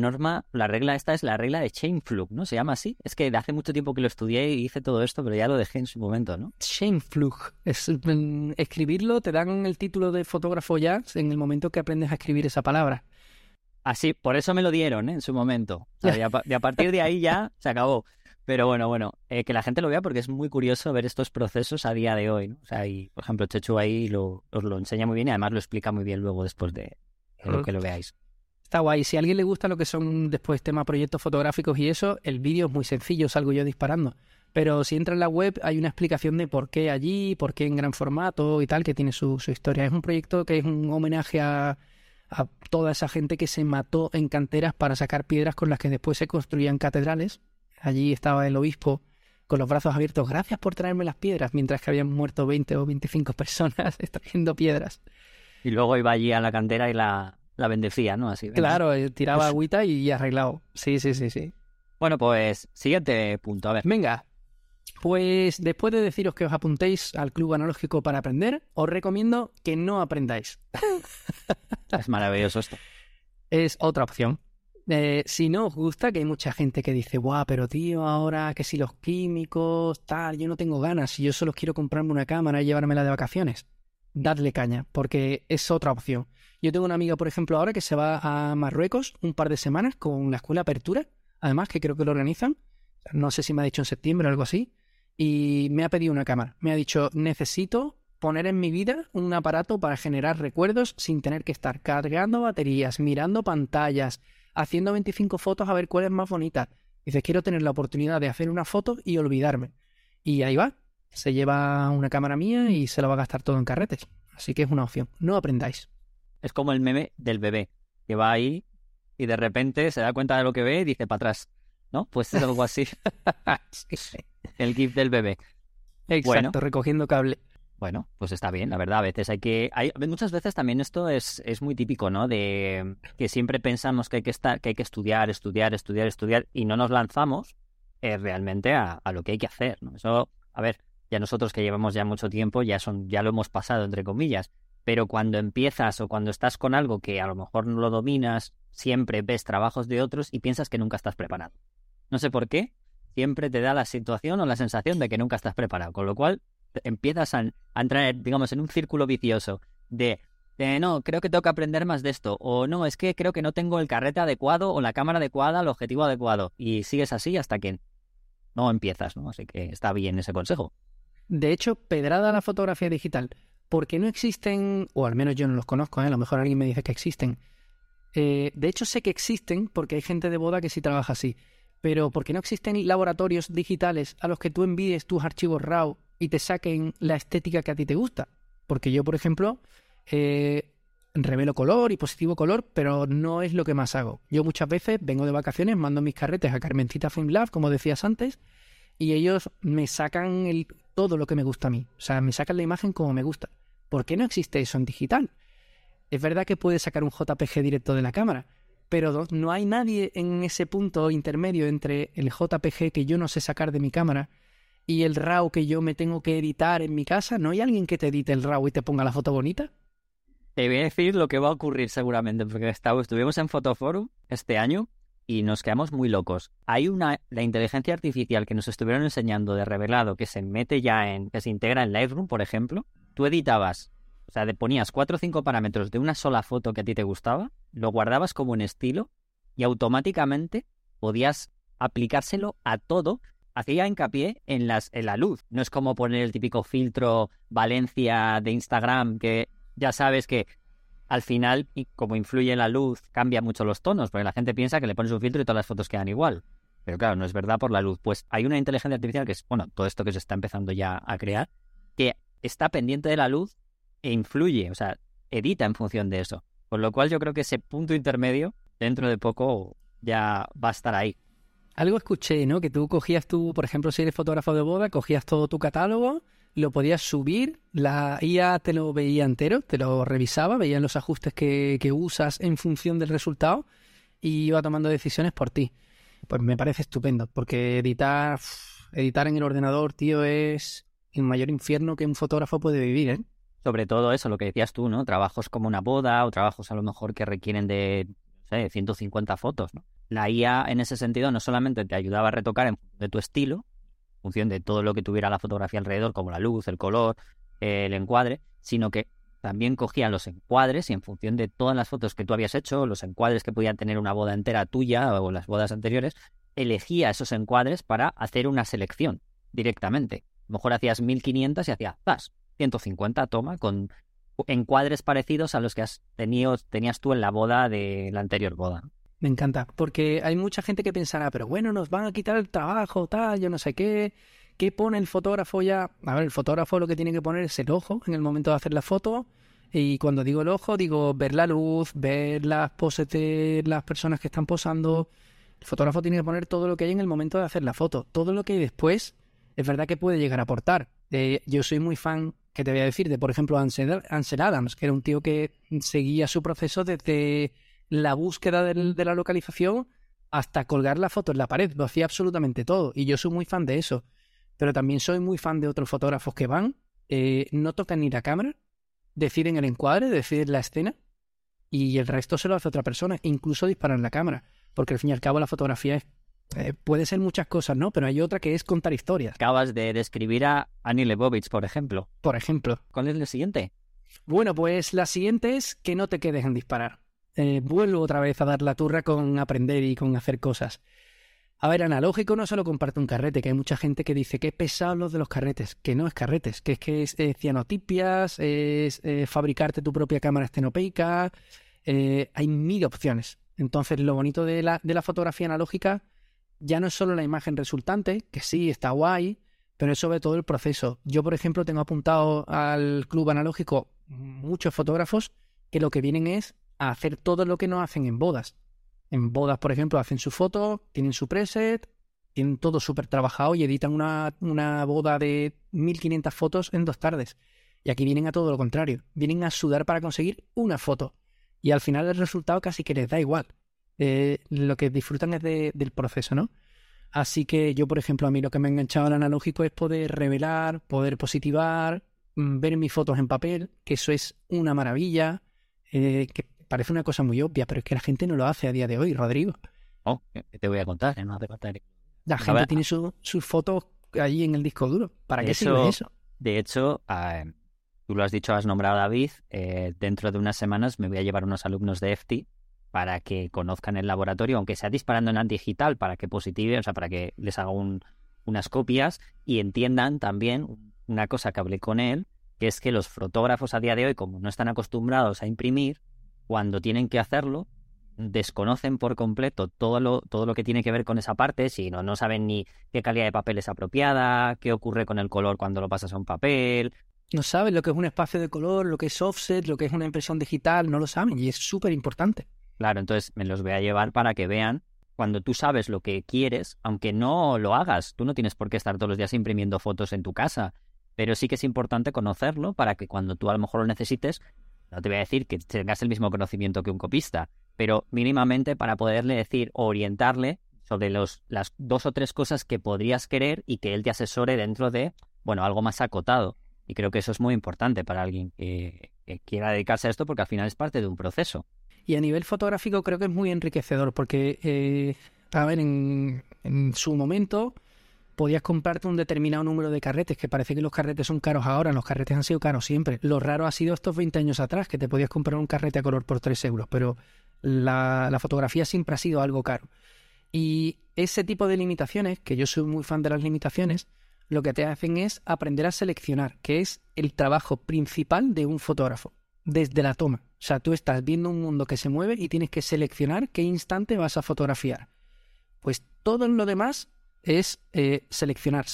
regla esta es la regla de Chainflug, ¿no? ¿Se llama así? Es que hace mucho tiempo que lo estudié y hice todo esto, pero ya lo dejé en su momento, ¿no? Chainflug. Escribirlo, te dan el título de fotógrafo ya en el momento que aprendes a escribir esa palabra. Así, por eso me lo dieron, ¿eh? En su momento. O sea, a partir de ahí ya se acabó. Pero bueno, que la gente lo vea porque es muy curioso ver estos procesos a día de hoy, ¿no? O sea, y por ejemplo, Chechu ahí os lo enseña muy bien y además lo explica muy bien luego después de lo que lo veáis. Está guay. Si a alguien le gusta lo que son después temas, proyectos fotográficos y eso, el vídeo es muy sencillo, salgo yo disparando. Pero si entra en la web hay una explicación de por qué allí, por qué en gran formato y tal, que tiene su historia. Es un proyecto que es un homenaje a toda esa gente que se mató en canteras para sacar piedras con las que después se construían catedrales. Allí estaba el obispo con los brazos abiertos. Gracias por traerme las piedras, mientras que habían muerto 20 o 25 personas extrayendo piedras. Y luego iba allí a la cantera y la bendecía, ¿no? Así, ¿no? Claro, tiraba agüita y arreglado. Sí. Bueno, pues siguiente punto, a ver. Venga, pues después de deciros que os apuntéis al Club Analógico para aprender, os recomiendo que no aprendáis. Es maravilloso esto. Es otra opción. Si no os gusta, que hay mucha gente que dice, guau, pero tío, ahora que si los químicos, tal, yo no tengo ganas, yo solo quiero comprarme una cámara y llevármela de vacaciones. Dadle caña, porque es otra opción. Yo tengo una amiga, por ejemplo, ahora que se va a Marruecos un par de semanas con la escuela Apertura, además, que creo que lo organizan, no sé si me ha dicho en septiembre o algo así, y me ha pedido una cámara. Me ha dicho, necesito poner en mi vida un aparato para generar recuerdos sin tener que estar cargando baterías, mirando pantallas, haciendo 25 fotos a ver cuál es más bonita. Dices, quiero tener la oportunidad de hacer una foto y olvidarme. Y ahí va. Se lleva una cámara mía y se la va a gastar todo en carretes. Así que es una opción. No aprendáis. Es como el meme del bebé, que va ahí y de repente se da cuenta de lo que ve y dice, para atrás, ¿no? Pues es algo así. El gif del bebé. Exacto, bueno. Recogiendo cable. Bueno, pues está bien, la verdad, a veces muchas veces también esto es muy típico, ¿no? De que siempre pensamos que hay que estudiar y no nos lanzamos realmente a lo que hay que hacer, ¿no? Eso, a ver, ya nosotros que llevamos ya mucho tiempo, ya lo hemos pasado, entre comillas, pero cuando empiezas o cuando estás con algo que a lo mejor no lo dominas, siempre ves trabajos de otros y piensas que nunca estás preparado. No sé por qué, siempre te da la situación o la sensación de que nunca estás preparado, con lo cual empiezas a entrar, digamos, en un círculo vicioso de No, creo que tengo que aprender más de esto. O no, es que creo que no tengo el carrete adecuado o la cámara adecuada, el objetivo adecuado. Y sigues así hasta que no empiezas, ¿no? Así que está bien ese consejo. De hecho, pedrada a la fotografía digital. Porque no existen, o al menos yo no los conozco, ¿eh? A lo mejor alguien me dice que existen. De hecho, sé que existen porque hay gente de boda que sí trabaja así. Pero porque no existen laboratorios digitales a los que tú envíes tus archivos RAW y te saquen la estética que a ti te gusta. Porque yo, por ejemplo, revelo color y positivo color, pero no es lo que más hago. Yo muchas veces vengo de vacaciones, mando mis carretes a Carmencita Film Lab, como decías antes, y ellos me sacan todo lo que me gusta a mí. O sea, me sacan la imagen como me gusta. ¿Por qué no existe eso en digital? Es verdad que puedes sacar un JPG directo de la cámara, pero no hay nadie en ese punto intermedio entre el JPG que yo no sé sacar de mi cámara y el RAW que yo me tengo que editar en mi casa. ¿No hay alguien que te edite el RAW y te ponga la foto bonita? Te voy a decir lo que va a ocurrir seguramente, porque estuvimos en Fotoforum este año y nos quedamos muy locos. Hay la inteligencia artificial que nos estuvieron enseñando de revelado, que se mete ya que se integra en Lightroom, por ejemplo. Tú editabas, o sea, te ponías 4 o 5 parámetros de una sola foto que a ti te gustaba, lo guardabas como en estilo y automáticamente podías aplicárselo a todo. Hacía hincapié en la luz. No es como poner el típico filtro Valencia de Instagram, que ya sabes que al final, y como influye en la luz, cambia mucho los tonos, porque la gente piensa que le pones un filtro y todas las fotos quedan igual. Pero claro, no es verdad por la luz. Pues hay una inteligencia artificial que es, bueno, todo esto que se está empezando ya a crear, que está pendiente de la luz e influye, o sea, edita en función de eso. Con lo cual yo creo que ese punto intermedio, dentro de poco, ya va a estar ahí. Algo escuché, ¿no? Que tú cogías por ejemplo, si eres fotógrafo de boda, cogías todo tu catálogo, lo podías subir, la IA te lo veía entero, te lo revisaba, veía los ajustes que usas en función del resultado y iba tomando decisiones por ti. Pues me parece estupendo, porque editar en el ordenador, tío, es el mayor infierno que un fotógrafo puede vivir, ¿eh? Sobre todo eso, lo que decías tú, ¿no? Trabajos como una boda o trabajos a lo mejor que requieren de, no sé, 150 fotos, ¿no? La IA en ese sentido no solamente te ayudaba a retocar en función de tu estilo, en función de todo lo que tuviera la fotografía alrededor, como la luz, el color, el encuadre, sino que también cogía los encuadres y en función de todas las fotos que tú habías hecho, los encuadres que podían tener una boda entera tuya o las bodas anteriores, elegía esos encuadres para hacer una selección directamente. A lo mejor hacías 1500 y hacía ¡zas! 150 toma con encuadres parecidos a los que tenías tú en la boda de la anterior boda. Me encanta, porque hay mucha gente que pensará, pero bueno, nos van a quitar el trabajo, tal, yo no sé qué. ¿Qué pone el fotógrafo ya? A ver, el fotógrafo lo que tiene que poner es el ojo en el momento de hacer la foto. Y cuando digo el ojo, digo ver la luz, ver las poses de las personas que están posando. El fotógrafo tiene que poner todo lo que hay en el momento de hacer la foto. Todo lo que hay después, es verdad que puede llegar a aportar. Yo soy muy fan, que te voy a decir, de por ejemplo Ansel Adams, que era un tío que seguía su proceso desde la búsqueda de la localización hasta colgar la foto en la pared. Lo hacía absolutamente todo y yo soy muy fan de eso, pero también soy muy fan de otros fotógrafos que van, no tocan ni la cámara, deciden el encuadre, deciden la escena y el resto se lo hace otra persona, incluso disparan la cámara, porque al fin y al cabo la fotografía es, puede ser muchas cosas, ¿no? Pero hay otra que es contar historias. Acabas de describir a Annie Leibovitz, por ejemplo. ¿Cuál es la siguiente? Bueno, pues la siguiente es que no te quedes en disparar. Vuelvo otra vez a dar la turra con aprender y con hacer cosas. A ver, analógico no solo comparte un carrete, que hay mucha gente que dice que es pesado los de los carretes, que no es carretes, que es cianotipias, es fabricarte tu propia cámara estenopeica, hay mil opciones. Entonces lo bonito de la fotografía analógica ya no es solo la imagen resultante, que sí, está guay, pero es sobre todo el proceso. Yo, por ejemplo, tengo apuntado al club analógico muchos fotógrafos que lo que vienen es a hacer todo lo que no hacen en bodas. En bodas, por ejemplo, hacen su foto, tienen su preset, tienen todo súper trabajado y editan una boda de 1500 fotos en 2 tardes. Y aquí vienen a todo lo contrario. Vienen a sudar para conseguir una foto. Y al final el resultado casi que les da igual. Lo que disfrutan es del proceso, ¿no? Así que yo, por ejemplo, a mí lo que me ha enganchado al analógico es poder revelar, poder positivar, ver mis fotos en papel, que eso es una maravilla, que parece una cosa muy obvia, pero es que la gente no lo hace a día de hoy, Rodrigo. Oh, ¿qué te voy a contar? No hace falta. La gente tiene sus fotos allí en el disco duro. ¿Para qué sirve eso? De hecho, Tú lo has dicho, has nombrado a David. Dentro de unas semanas me voy a llevar unos alumnos de EFTI para que conozcan el laboratorio, aunque sea disparando en digital, para que positive, o sea, para que les haga unas copias y entiendan también una cosa que hablé con él, que es que los fotógrafos a día de hoy, como no están acostumbrados a imprimir, cuando tienen que hacerlo, desconocen por completo todo lo que tiene que ver con esa parte, si no saben ni qué calidad de papel es apropiada, qué ocurre con el color cuando lo pasas a un papel. No saben lo que es un espacio de color, lo que es offset, lo que es una impresión digital, no lo saben y es súper importante. Claro, entonces me los voy a llevar para que vean cuando tú sabes lo que quieres, aunque no lo hagas. Tú no tienes por qué estar todos los días imprimiendo fotos en tu casa, pero sí que es importante conocerlo para que cuando tú a lo mejor lo necesites, no te voy a decir que tengas el mismo conocimiento que un copista, pero mínimamente para poderle decir o orientarle sobre las dos o tres cosas que podrías querer y que él te asesore dentro de, bueno, algo más acotado. Y creo que eso es muy importante para alguien que quiera dedicarse a esto porque al final es parte de un proceso. Y a nivel fotográfico creo que es muy enriquecedor porque, a ver, en su momento podías comprarte un determinado número de carretes, que parece que los carretes son caros ahora, los carretes han sido caros siempre. Lo raro ha sido estos 20 años atrás, que te podías comprar un carrete a color por 3 euros, pero la fotografía siempre ha sido algo caro. Y ese tipo de limitaciones, que yo soy muy fan de las limitaciones, lo que te hacen es aprender a seleccionar, que es el trabajo principal de un fotógrafo, desde la toma. O sea, tú estás viendo un mundo que se mueve y tienes que seleccionar qué instante vas a fotografiar. Pues todo lo demás es seleccionar.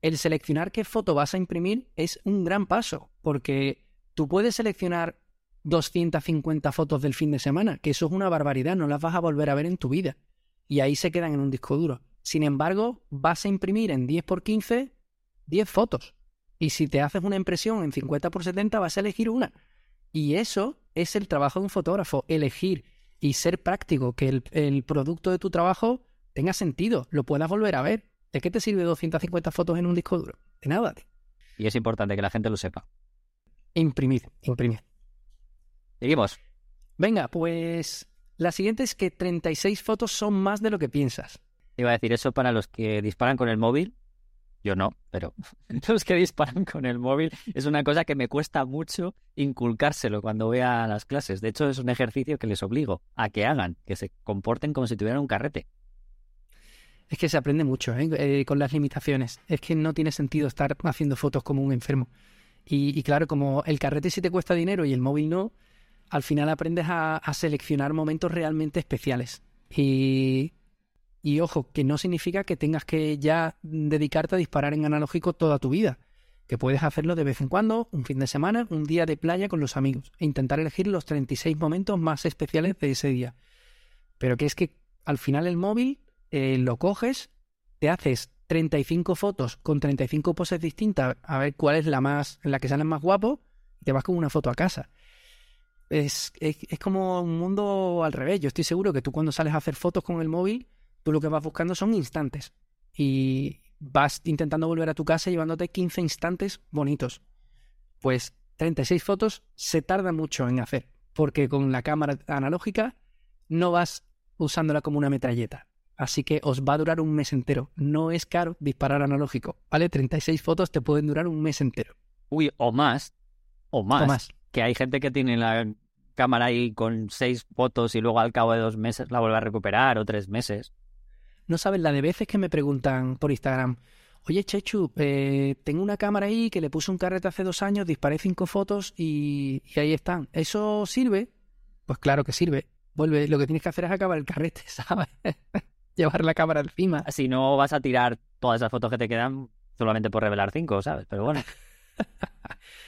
El seleccionar qué foto vas a imprimir es un gran paso, porque tú puedes seleccionar 250 fotos del fin de semana, que eso es una barbaridad, no las vas a volver a ver en tu vida. Y ahí se quedan en un disco duro. Sin embargo, vas a imprimir en 10x15 10 fotos. Y si te haces una impresión en 50x70, vas a elegir una. Y eso es el trabajo de un fotógrafo, elegir y ser práctico, que el producto de tu trabajo tenga sentido, lo puedas volver a ver. ¿De qué te sirve 250 fotos en un disco duro? De nada. Y es importante que la gente lo sepa. Imprimid. Seguimos. Venga, pues la siguiente es que 36 fotos son más de lo que piensas. Iba a decir eso para los que disparan con el móvil. Yo no, pero los que disparan con el móvil es una cosa que me cuesta mucho inculcárselo cuando voy a las clases. De hecho, es un ejercicio que les obligo a que hagan, que se comporten como si tuvieran un carrete. Es que se aprende mucho con las limitaciones. Es que no tiene sentido estar haciendo fotos como un enfermo. Y claro, como el carrete sí te cuesta dinero y el móvil no, al final aprendes a seleccionar momentos realmente especiales. Y ojo, que no significa que tengas que ya dedicarte a disparar en analógico toda tu vida. Que puedes hacerlo de vez en cuando, un fin de semana, un día de playa con los amigos. E intentar elegir los 36 momentos más especiales de ese día. Pero que es que al final el móvil lo coges, te haces 35 fotos con 35 poses distintas. A ver cuál es la que sale más guapo. Te vas con una foto a casa. Es como un mundo al revés. Yo estoy seguro que tú cuando sales a hacer fotos con el móvil, tú lo que vas buscando son instantes y vas intentando volver a tu casa llevándote 15 instantes bonitos. Pues 36 fotos se tarda mucho en hacer, porque con la cámara analógica no vas usándola como una metralleta. Así que os va a durar un mes entero. No es caro disparar analógico, ¿vale? 36 fotos te pueden durar un mes entero. Uy, o más. Que hay gente que tiene la cámara ahí con 6 fotos y luego al cabo de 2 meses la vuelve a recuperar o 3 meses. No sabes la de veces que me preguntan por Instagram, oye Chechu, tengo una cámara ahí que le puse un carrete hace 2 años, disparé 5 fotos y ahí están. ¿Eso sirve? Pues claro que sirve. Vuelve, lo que tienes que hacer es acabar el carrete, ¿sabes? Llevar la cámara encima. Si no vas a tirar todas esas fotos que te quedan solamente por revelar 5, ¿sabes? Pero bueno.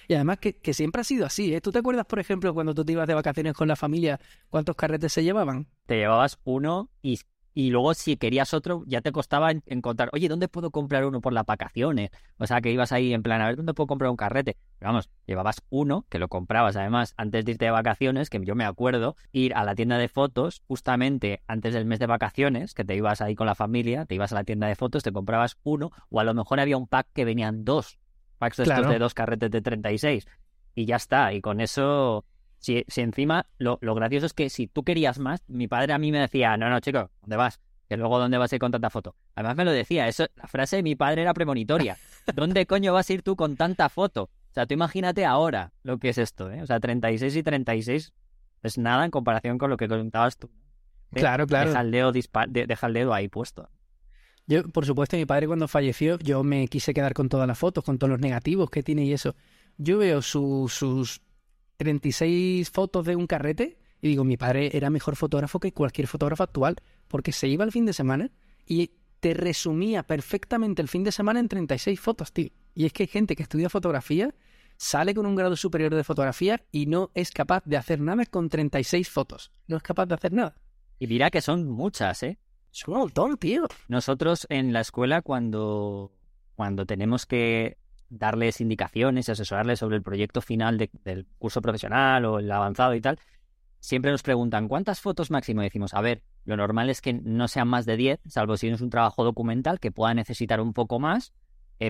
Y además que siempre ha sido así, ¿eh? ¿Tú te acuerdas, por ejemplo, cuando tú te ibas de vacaciones con la familia, cuántos carretes se llevaban? Te llevabas uno y luego si querías otro ya te costaba encontrar, oye, ¿dónde puedo comprar uno por las vacaciones? O sea, que ibas ahí en plan, a ver, ¿dónde puedo comprar un carrete? Pero vamos, llevabas uno, que lo comprabas además antes de irte de vacaciones, que yo me acuerdo ir a la tienda de fotos justamente antes del mes de vacaciones, que te ibas ahí con la familia, te ibas a la tienda de fotos, te comprabas uno, o a lo mejor había un pack que venían 2 packs de estos de 2 carretes de 36 y ya está, y con eso... Si encima, lo gracioso es que si tú querías más, mi padre a mí me decía, no, chico, ¿dónde vas? Que luego ¿dónde vas a ir con tanta foto? Además me lo decía, eso, la frase de mi padre era premonitoria. ¿Dónde coño vas a ir tú con tanta foto? O sea, tú imagínate ahora lo que es esto, ¿eh? O sea, 36 y 36 es nada en comparación con lo que contabas tú. Claro, claro. Deja el dedo ahí puesto. Yo, por supuesto, mi padre cuando falleció, yo me quise quedar con todas las fotos, con todos los negativos que tiene y eso. Yo veo sus 36 fotos de un carrete y digo, mi padre era mejor fotógrafo que cualquier fotógrafo actual, porque se iba el fin de semana y te resumía perfectamente el fin de semana en 36 fotos, tío. Y es que hay gente que estudia fotografía, sale con un grado superior de fotografía y no es capaz de hacer nada con 36 fotos. No es capaz de hacer nada. Y dirá que son muchas, ¿eh? Es un montón, tío. Nosotros en la escuela, cuando tenemos que darles indicaciones, asesorarles sobre el proyecto final del curso profesional o el avanzado y tal, siempre nos preguntan ¿cuántas fotos máximo? Y decimos, a ver, lo normal es que no sean más de 10, salvo si es un trabajo documental que pueda necesitar un poco más,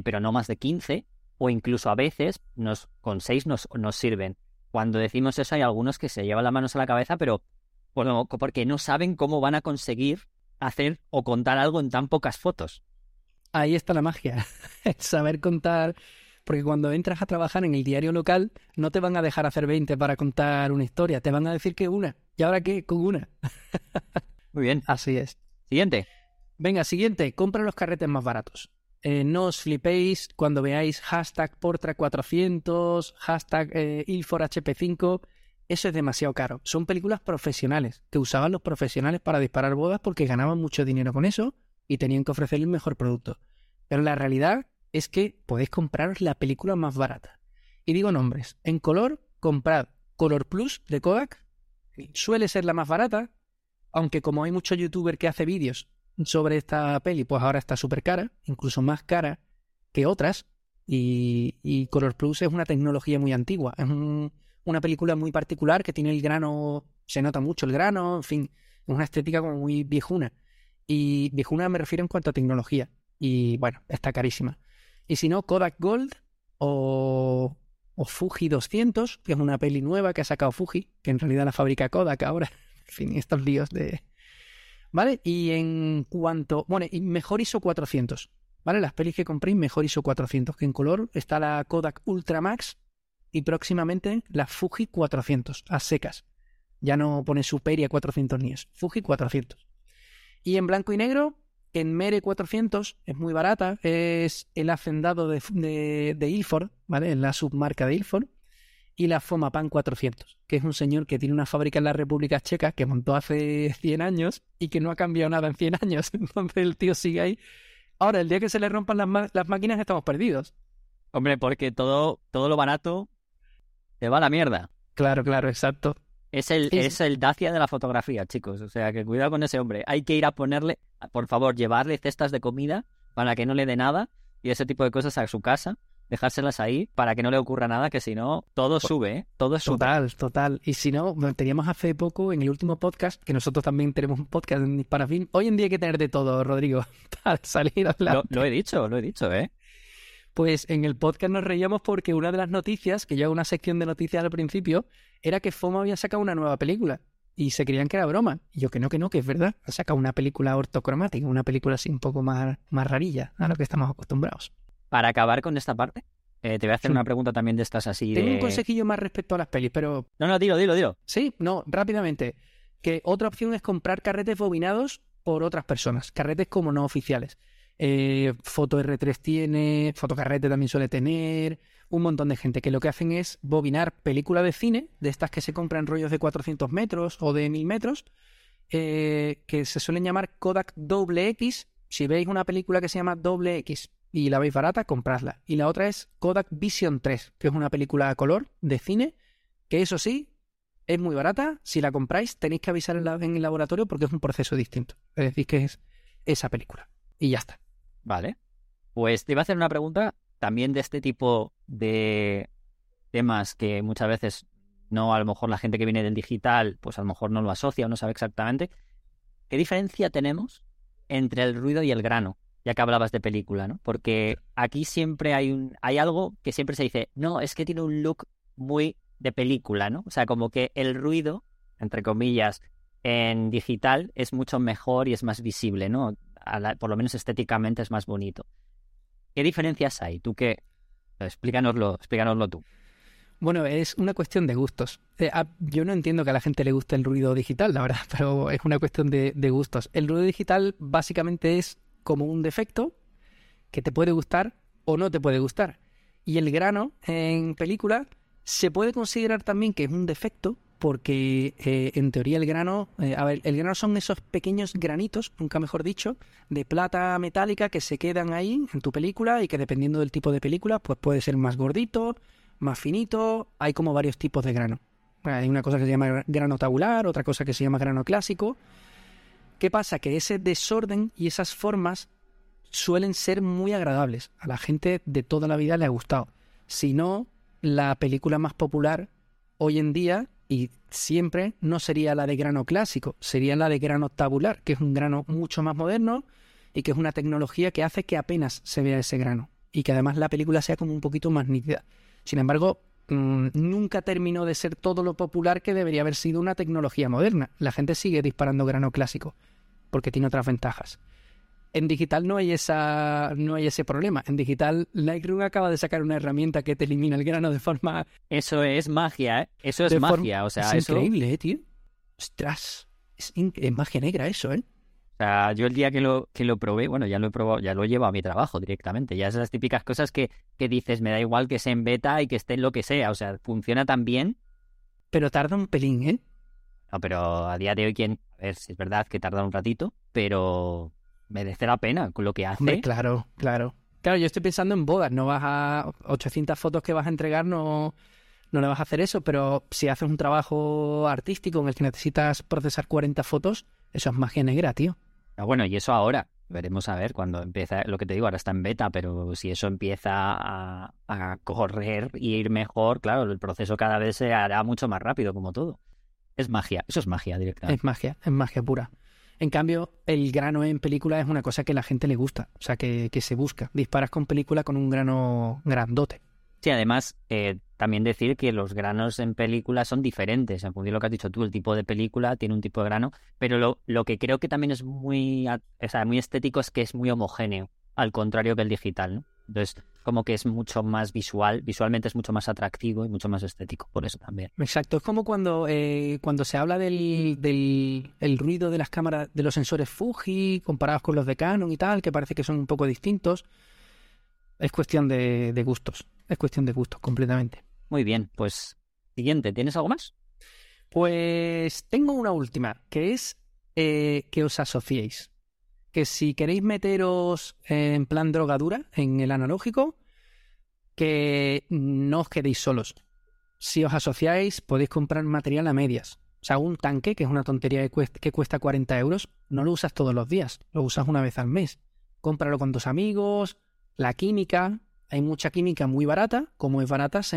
pero no más de 15, o incluso a veces con 6 nos sirven. Cuando decimos eso hay algunos que se llevan las manos a la cabeza, pero bueno, porque no saben cómo van a conseguir hacer o contar algo en tan pocas fotos. Ahí está la magia, el saber contar, porque cuando entras a trabajar en el diario local no te van a dejar hacer 20 para contar una historia, te van a decir que una, ¿y ahora qué? Con una. Muy bien. Así es. Siguiente. Venga, siguiente, compra los carretes más baratos. No os flipéis cuando veáis hashtag Portra 400, hashtag Ilford HP5, eso es demasiado caro. Son películas profesionales que usaban los profesionales para disparar bodas porque ganaban mucho dinero con eso y tenían que ofrecer el mejor producto. Pero la realidad es que podéis compraros la película más barata. Y digo nombres. En color, comprad Color Plus de Kodak. Suele ser la más barata, aunque como hay mucho youtuber que hace vídeos sobre esta peli, pues ahora está súper cara, incluso más cara que otras. Y Color Plus es una tecnología muy antigua. Es una película muy particular que tiene el grano, se nota mucho el grano, en fin, una estética como muy viejuna. Y viejuna me refiero en cuanto a tecnología. Y bueno, está carísima. Y si no, Kodak Gold o Fuji 200, que es una peli nueva que ha sacado Fuji, que en realidad la fabrica Kodak ahora. En fin, estos líos de... ¿Vale? Y en cuanto... Bueno, y mejor ISO 400. ¿Vale? Las pelis que compré, mejor ISO 400. Que en color está la Kodak Ultramax y próximamente la Fuji 400, a secas. Ya no pone Superia 400 ni es. Fuji 400. Y en blanco y negro, en Mere 400, es muy barata. Es el hacendado de Ilford, ¿vale? Es la submarca de Ilford. Y la Fomapan 400, que es un señor que tiene una fábrica en la República Checa que montó hace 100 años y que no ha cambiado nada en 100 años. Entonces el tío sigue ahí. Ahora, el día que se le rompan las máquinas estamos perdidos. Hombre, porque todo lo barato se va a la mierda. Claro, claro, exacto. Es el Dacia de la fotografía, chicos. O sea, que cuidado con ese hombre. Hay que ir a ponerle, por favor, llevarle cestas de comida para que no le dé nada y ese tipo de cosas a su casa. Dejárselas ahí para que no le ocurra nada, que si no, todo sube, ¿eh? Todo sube. Total. Y si no, teníamos hace poco en el último podcast, que nosotros también tenemos un podcast en Disparafilm. Hoy en día hay que tener de todo, Rodrigo, para salir adelante. Lo he dicho, ¿eh? Pues en el podcast nos reíamos porque una de las noticias, que yo hago una sección de noticias al principio, era que FOMA había sacado una nueva película. Y se creían que era broma. Y yo que no, que es verdad. Ha sacado una película ortocromática, una película así un poco más rarilla a lo que estamos acostumbrados. Para acabar con esta parte, te voy a hacer una pregunta también de estas así. Tengo un consejillo más respecto a las pelis, pero... No, dilo. Sí, no, rápidamente. Que otra opción es comprar carretes bobinados por otras personas. Carretes como no oficiales. Foto R3 tiene, Fotocarrete también suele tener. Un montón de gente que lo que hacen es bobinar película de cine, de estas que se compran rollos de 400 metros o de 1000 metros, que se suelen llamar Kodak XX. Si veis una película que se llama XX, y la veis barata, compradla. Y la otra es Kodak Vision 3, que es una película a color de cine, que eso sí, es muy barata. Si la compráis, tenéis que avisar en el laboratorio porque es un proceso distinto. Es decir, que es esa película. Y ya está. Vale. Pues te iba a hacer una pregunta también de este tipo de temas que muchas veces no, a lo mejor la gente que viene del digital, pues a lo mejor no lo asocia o no sabe exactamente. ¿Qué diferencia tenemos entre el ruido y el grano? Ya que hablabas de película, ¿no? Porque aquí siempre hay algo que siempre se dice, no, es que tiene un look muy de película, ¿no? O sea, como que el ruido, entre comillas, en digital es mucho mejor y es más visible, ¿no? Por lo menos estéticamente es más bonito. ¿Qué diferencias hay? Tú que Explícanoslo tú. Bueno, es una cuestión de gustos. Yo no entiendo que a la gente le guste el ruido digital, la verdad, pero es una cuestión de gustos. El ruido digital básicamente es como un defecto que te puede gustar o no te puede gustar. Y el grano en película se puede considerar también que es un defecto porque en teoría el grano... el grano son esos pequeños granitos, nunca mejor dicho, de plata metálica que se quedan ahí en tu película y que dependiendo del tipo de película pues puede ser más gordito, más finito, hay como varios tipos de grano. Hay una cosa que se llama grano tabular, otra cosa que se llama grano clásico. ¿Qué pasa? Que ese desorden y esas formas suelen ser muy agradables. A la gente de toda la vida le ha gustado. Si no, la película más popular hoy en día y siempre no sería la de grano clásico, sería la de grano tabular, que es un grano mucho más moderno y que es una tecnología que hace que apenas se vea ese grano y que además la película sea como un poquito más nítida. Sin embargo, nunca terminó de ser todo lo popular que debería haber sido una tecnología moderna. La gente sigue disparando grano clásico porque tiene otras ventajas. En digital no hay ese problema. En digital, Lightroom acaba de sacar una herramienta que te elimina el grano de forma... Eso es magia, ¿eh? Eso es magia, o sea... Es eso... increíble, tío. Ostras, es magia negra eso, ¿eh? O sea, yo el día que lo probé, bueno, ya lo he probado, ya lo llevo a mi trabajo directamente. Ya esas típicas cosas que dices, me da igual que sea en beta y que esté en lo que sea. O sea, funciona tan bien. Pero tarda un pelín, ¿eh? No, pero a día de hoy, a ver, si es verdad que tarda un ratito, pero merece la pena con lo que hace. Hombre, claro, claro. Claro, yo estoy pensando en bodas. No vas a... 800 fotos que vas a entregar, no le vas a hacer eso. Pero si haces un trabajo artístico en el que necesitas procesar 40 fotos, eso es magia negra, tío. Bueno, y eso ahora, veremos a ver cuando empieza, lo que te digo, ahora está en beta, pero si eso empieza a correr y ir mejor, claro, el proceso cada vez se hará mucho más rápido, como todo. Es magia, eso es magia directamente. Es magia pura. En cambio, el grano en película es una cosa que a la gente le gusta, o sea, que se busca. Disparas con película con un grano grandote. Sí, además, también decir que los granos en película son diferentes. En función de lo que has dicho tú, el tipo de película tiene un tipo de grano. Pero lo que creo que también es muy estético es que es muy homogéneo, al contrario que el digital, ¿no? Entonces, como que es mucho más visual. Visualmente es mucho más atractivo y mucho más estético, por eso también. Exacto. Es como cuando se habla del ruido de las cámaras, de los sensores Fuji, comparados con los de Canon y tal, que parece que son un poco distintos. Es cuestión de gustos. Es cuestión de gustos, completamente. Muy bien, pues siguiente. ¿Tienes algo más? Pues tengo una última, que es que os asociéis. Que si queréis meteros en plan drogadura, en el analógico, que no os quedéis solos. Si os asociáis, podéis comprar material a medias. O sea, un tanque, que es una tontería que cuesta 40 euros, no lo usas todos los días, lo usas una vez al mes. Cómpralo con tus amigos, la química... Hay mucha química muy barata. Como es barata, se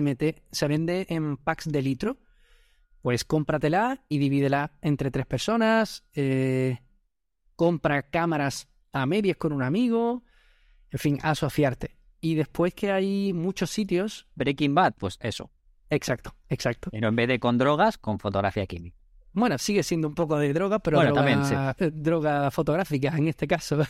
vende en packs de litro. Pues cómpratela y divídela entre 3 personas. Compra cámaras a medias con un amigo. En fin, asociarte. Y después que hay muchos sitios... Breaking Bad, pues eso. Exacto, exacto. Pero en vez de con drogas, con fotografía química. Bueno, sigue siendo un poco de droga, pero bueno, droga fotográfica en este caso.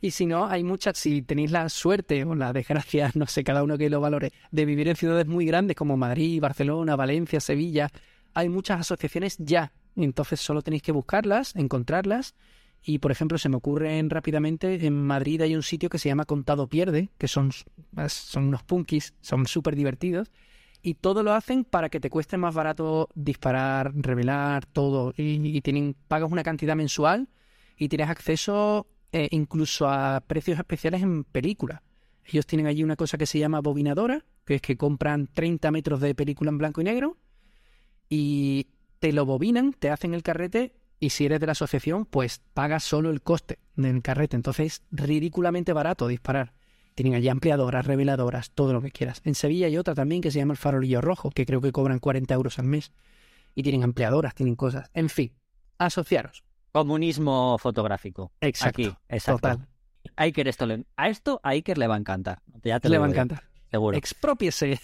Y si no, si tenéis la suerte o la desgracia, no sé, cada uno que lo valore, de vivir en ciudades muy grandes como Madrid, Barcelona, Valencia, Sevilla, hay muchas asociaciones ya. Entonces solo tenéis que buscarlas, encontrarlas. Y, por ejemplo, se me ocurren rápidamente, en Madrid hay un sitio que se llama Contado Pierde, que son unos punkis, son súper divertidos. Y todo lo hacen para que te cueste más barato disparar, revelar, todo. Y pagas una cantidad mensual y tienes acceso... incluso a precios especiales en película. Ellos tienen allí una cosa que se llama bobinadora, que es que compran 30 metros de película en blanco y negro y te lo bobinan, te hacen el carrete y si eres de la asociación, pues pagas solo el coste del carrete. Entonces es ridículamente barato disparar. Tienen allí ampliadoras, reveladoras, todo lo que quieras. En Sevilla hay otra también que se llama el Farolillo Rojo, que creo que cobran 40 euros al mes. Y tienen ampliadoras, tienen cosas. En fin, asociaros. Comunismo fotográfico. Exacto. Aquí, exacto. Total. Iker, a Iker le va a encantar. Ya te lo digo. Le va a encantar. Seguro. Expropiese.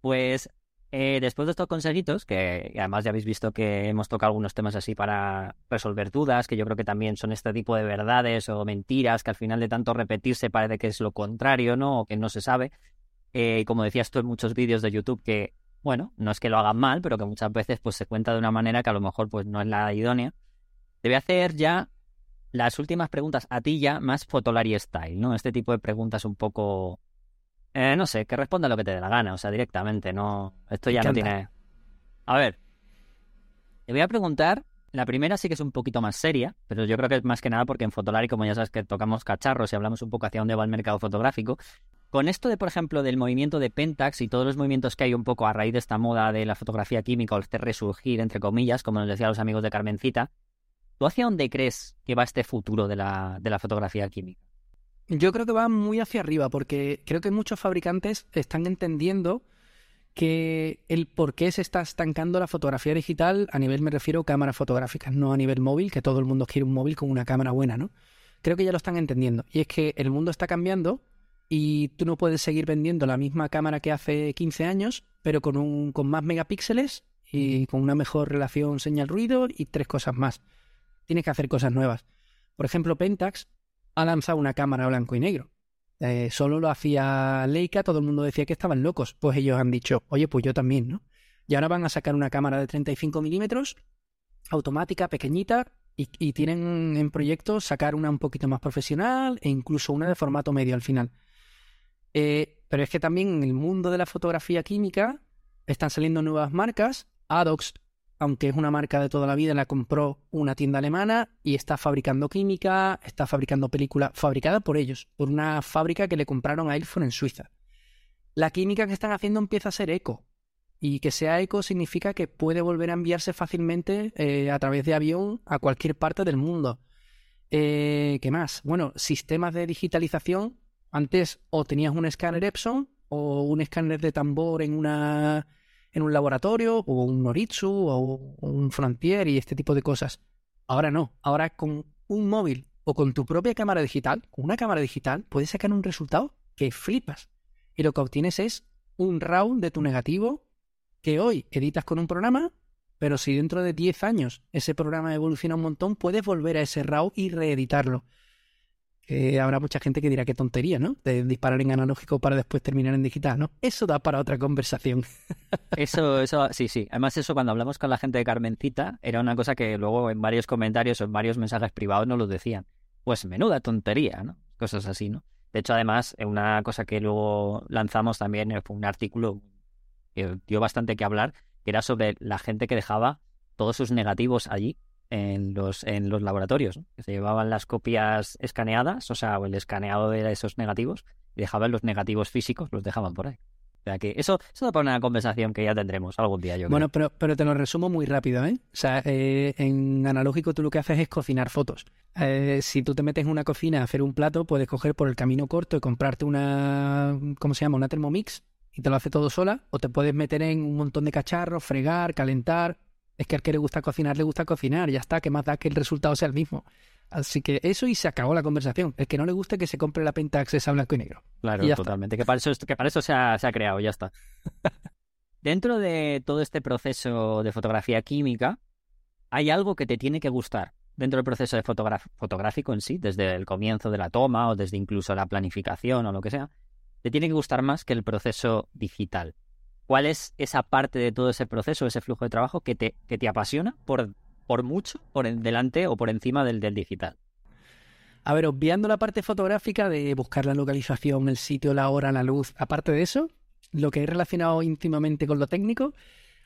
Pues Después de estos consejitos, que además ya habéis visto que hemos tocado algunos temas así para resolver dudas, que yo creo que también son este tipo de verdades o mentiras que al final de tanto repetirse parece que es lo contrario, ¿no? O que no se sabe. Como decías tú en muchos vídeos de YouTube, que bueno, no es que lo hagan mal, pero que muchas veces pues se cuenta de una manera que a lo mejor pues no es la idónea. Te voy a hacer ya las últimas preguntas a ti ya más Fotolari style, ¿no? Este tipo de preguntas un poco... no sé, que responda lo que te dé la gana, o sea, directamente, no... Esto ya no tiene... A ver, te voy a preguntar, la primera sí que es un poquito más seria, pero yo creo que es más que nada porque en Fotolari, como ya sabes que tocamos cacharros y hablamos un poco hacia dónde va el mercado fotográfico, con esto de, por ejemplo, del movimiento de Pentax y todos los movimientos que hay un poco a raíz de esta moda de la fotografía química o este resurgir, entre comillas, como nos decían los amigos de Carmencita, ¿tú hacia dónde crees que va este futuro de la fotografía química? Yo creo que va muy hacia arriba, porque creo que muchos fabricantes están entendiendo que el por qué se está estancando la fotografía digital, a nivel, me refiero, cámaras fotográficas, no a nivel móvil, que todo el mundo quiere un móvil con una cámara buena, ¿no? Creo que ya lo están entendiendo. Y es que el mundo está cambiando y tú no puedes seguir vendiendo la misma cámara que hace 15 años, pero con más megapíxeles y con una mejor relación señal-ruido y 3 cosas más. Tienes que hacer cosas nuevas. Por ejemplo, Pentax ha lanzado una cámara blanco y negro. Solo lo hacía Leica, todo el mundo decía que estaban locos. Pues ellos han dicho, oye, pues yo también, ¿no? Y ahora van a sacar una cámara de 35 milímetros, automática, pequeñita, y tienen en proyecto sacar una un poquito más profesional e incluso una de formato medio al final. Pero es que también en el mundo de la fotografía química están saliendo nuevas marcas. Adox, aunque es una marca de toda la vida, la compró una tienda alemana y está fabricando química, está fabricando película, fabricada por ellos, por una fábrica que le compraron a Ilford en Suiza. La química que están haciendo empieza a ser eco, y que sea eco significa que puede volver a enviarse fácilmente a través de avión a cualquier parte del mundo. ¿Qué más? Bueno, sistemas de digitalización. Antes o tenías un escáner Epson o un escáner de tambor en un laboratorio, o un Noritsu, o un Frontier y este tipo de cosas. Ahora no. Ahora con un móvil o con tu propia cámara digital, con una cámara digital, puedes sacar un resultado que flipas. Y lo que obtienes es un RAW de tu negativo que hoy editas con un programa, pero si dentro de 10 años ese programa evoluciona un montón, puedes volver a ese RAW y reeditarlo. Habrá mucha gente que dirá qué tontería, ¿no? De disparar en analógico para después terminar en digital, ¿no? Eso da para otra conversación. Eso, sí, sí. Además, eso cuando hablamos con la gente de Carmencita era una cosa que luego en varios comentarios o en varios mensajes privados nos lo decían. Pues menuda tontería, ¿no? Cosas así, ¿no? De hecho, además, una cosa que luego lanzamos también fue un artículo que dio bastante que hablar, que era sobre la gente que dejaba todos sus negativos allí en los laboratorios, ¿no? Que se llevaban las copias escaneadas, o sea, el escaneado de esos negativos, y dejaban los negativos físicos, los dejaban por ahí. O sea, que eso da para una conversación que ya tendremos algún día, yo creo. Bueno, pero te lo resumo muy rápido, ¿eh? O sea, en analógico tú lo que haces es cocinar fotos. Si tú te metes en una cocina a hacer un plato, puedes coger por el camino corto y comprarte una, ¿cómo se llama?, una Thermomix, y te lo hace todo sola, o te puedes meter en un montón de cacharros, fregar, calentar. Es que al que le gusta cocinar, ya está, que más da que el resultado sea el mismo. Así que eso y se acabó la conversación. El que no le guste que se compre la Pentax esa blanco y negro. Claro, y totalmente, que para eso se ha creado, ya está. Dentro de todo este proceso de fotografía química, hay algo que te tiene que gustar dentro del proceso de fotográfico en sí, desde el comienzo de la toma o desde incluso la planificación o lo que sea, te tiene que gustar más que el proceso digital. ¿Cuál es esa parte de todo ese proceso, ese flujo de trabajo que te apasiona por mucho, por delante o por encima del digital? A ver, obviando la parte fotográfica de buscar la localización, el sitio, la hora, la luz, aparte de eso, lo que es relacionado íntimamente con lo técnico,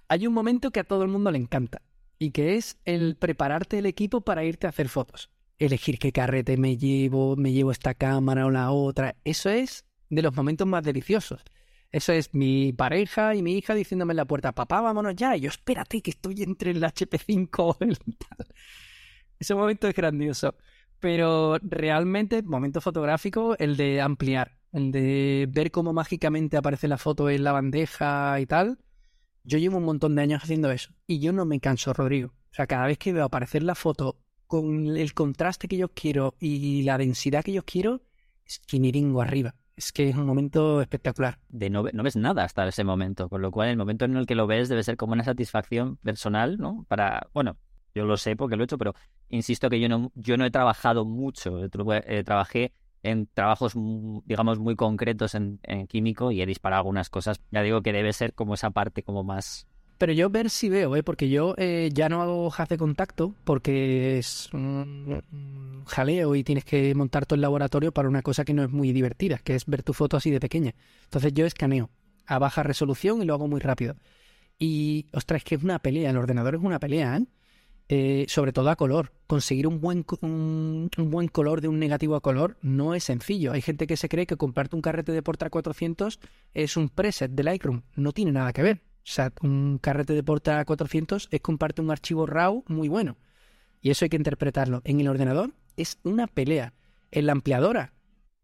hay un momento que a todo el mundo le encanta y que es el prepararte el equipo para irte a hacer fotos. Elegir qué carrete me llevo esta cámara o la otra. Eso es de los momentos más deliciosos. Eso es mi pareja y mi hija diciéndome en la puerta, papá, vámonos ya. Y yo, espérate, que estoy entre el HP5 y el tal. Ese momento es grandioso. Pero realmente, momento fotográfico, el de ampliar, el de ver cómo mágicamente aparece la foto en la bandeja y tal. Yo llevo un montón de años haciendo eso. Y yo no me canso, Rodrigo. O sea, cada vez que veo aparecer la foto con el contraste que yo quiero y la densidad que yo quiero, es quiniringo arriba. Es que es un momento espectacular. De no ves nada hasta ese momento, con lo cual el momento en el que lo ves debe ser como una satisfacción personal, ¿no? Para, bueno, yo lo sé porque lo he hecho, pero insisto que yo no he trabajado mucho. Trabajé en trabajos, digamos, muy concretos en químico y he disparado algunas cosas. Ya digo que debe ser como esa parte como más... Pero yo ver si veo, porque yo ya no hago haz de contacto porque es un jaleo y tienes que montar todo el laboratorio para una cosa que no es muy divertida, que es ver tu foto así de pequeña. Entonces yo escaneo a baja resolución y lo hago muy rápido. Y, ostras, es que es una pelea, el ordenador es una pelea, ¿eh? Sobre todo a color. Conseguir un buen color de un negativo a color no es sencillo. Hay gente que se cree que comprarte un carrete de Portra 400 es un preset de Lightroom. No tiene nada que ver. O sea, un carrete de Portra 400 es comparte un archivo RAW muy bueno. Y eso hay que interpretarlo. En el ordenador es una pelea. En la ampliadora,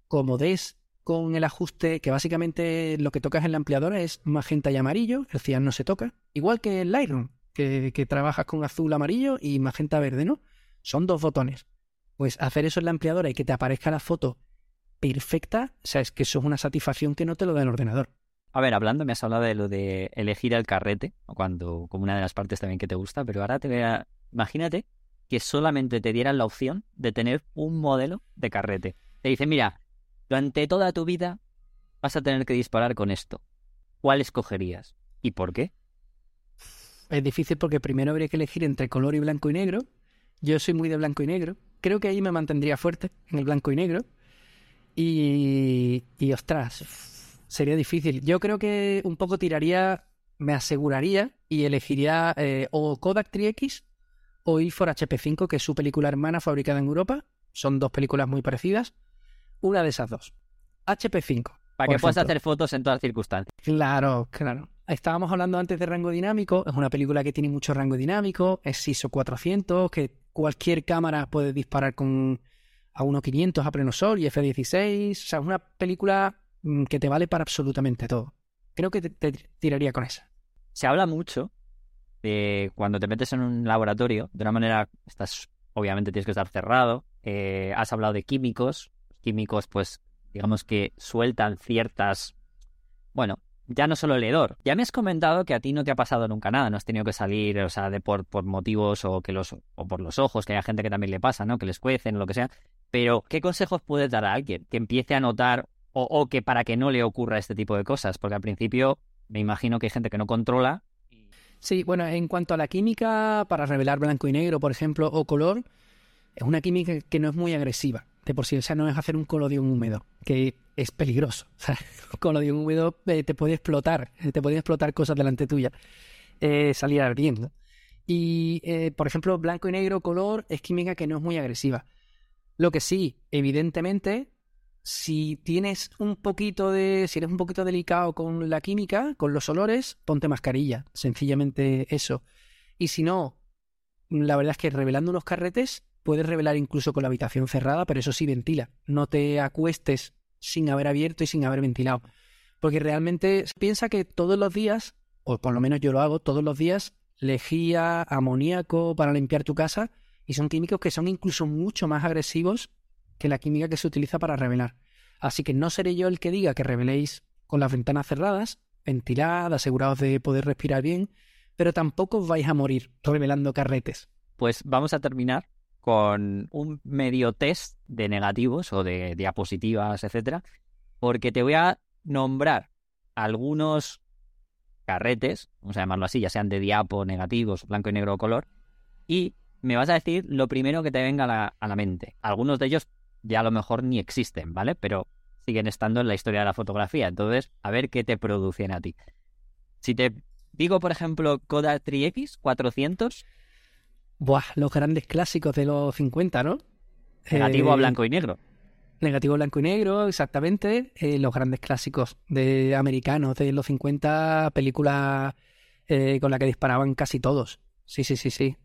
como des con el ajuste, que básicamente lo que tocas en la ampliadora es magenta y amarillo, el cian no se toca. Igual que en Lightroom, que trabajas con azul, amarillo y magenta verde, ¿no? Son dos botones. Pues hacer eso en la ampliadora y que te aparezca la foto perfecta, o sea, es que eso es una satisfacción que no te lo da el ordenador. A ver, me has hablado de lo de elegir el carrete, cuando como una de las partes también que te gusta, pero ahora imagínate que solamente te dieran la opción de tener un modelo de carrete. Te dicen, mira, durante toda tu vida vas a tener que disparar con esto. ¿Cuál escogerías? ¿Y por qué? Es difícil porque primero habría que elegir entre color y blanco y negro. Yo soy muy de blanco y negro. Creo que ahí me mantendría fuerte, en el blanco y negro. Y ostras... Sería difícil. Yo creo que un poco tiraría, me aseguraría y elegiría o Kodak Tri-X o Ilford HP5, que es su película hermana fabricada en Europa. Son dos películas muy parecidas. Una de esas dos. HP5. Para que puedas hacer fotos en todas circunstancias. Claro, claro. Estábamos hablando antes de rango dinámico. Es una película que tiene mucho rango dinámico. Es ISO 400, que cualquier cámara puede disparar con a 1.500 a plenosol y F16. O sea, es una película... que te vale para absolutamente todo. Creo que te tiraría con esa. Se habla mucho de cuando te metes en un laboratorio, de una manera, obviamente tienes que estar cerrado. Has hablado de químicos. Los químicos, pues, digamos que sueltan ciertas... Bueno, ya no solo el hedor. Ya me has comentado que a ti no te ha pasado nunca nada. No has tenido que salir, o sea, por motivos o por los ojos, que hay gente que también le pasa, ¿no? Que les cuecen o lo que sea. Pero, ¿qué consejos puedes dar a alguien que empiece a notar... O que para que no le ocurra este tipo de cosas, porque al principio me imagino que hay gente que no controla. Sí, bueno, en cuanto a la química, para revelar blanco y negro, por ejemplo, o color, es una química que no es muy agresiva, de por sí, o sea, no es hacer un colodión húmedo, que es peligroso. O sea, un colodión húmedo te puede explotar cosas delante tuya, salir ardiendo. Y, por ejemplo, blanco y negro, color, es química que no es muy agresiva. Lo que sí, evidentemente... Si eres un poquito delicado con la química, con los olores, ponte mascarilla, sencillamente eso. Y si no, la verdad es que revelando unos carretes puedes revelar incluso con la habitación cerrada, pero eso sí, ventila. No te acuestes sin haber abierto y sin haber ventilado. Porque realmente piensa que todos los días, o por lo menos yo lo hago, todos los días, lejía, amoníaco para limpiar tu casa, y son químicos que son incluso mucho más agresivos que la química que se utiliza para revelar. Así que no seré yo el que diga que reveléis con las ventanas cerradas, ventilad, aseguraos de poder respirar bien, pero tampoco os vais a morir revelando carretes. Pues vamos a terminar con un medio test de negativos o de diapositivas, etcétera, porque te voy a nombrar algunos carretes, vamos a llamarlo así, ya sean de diapo, negativos, blanco y negro o color, y me vas a decir lo primero que te venga a la mente. Algunos de ellos ya a lo mejor ni existen, ¿vale? Pero siguen estando en la historia de la fotografía. Entonces, a ver qué te producen a ti. Si te digo, por ejemplo, Kodak Tri-X 400. Buah, los grandes clásicos de los 50, ¿no? Negativo a blanco y negro. Negativo a blanco y negro, exactamente. Los grandes clásicos de americanos de los 50, película con la que disparaban casi todos. Sí,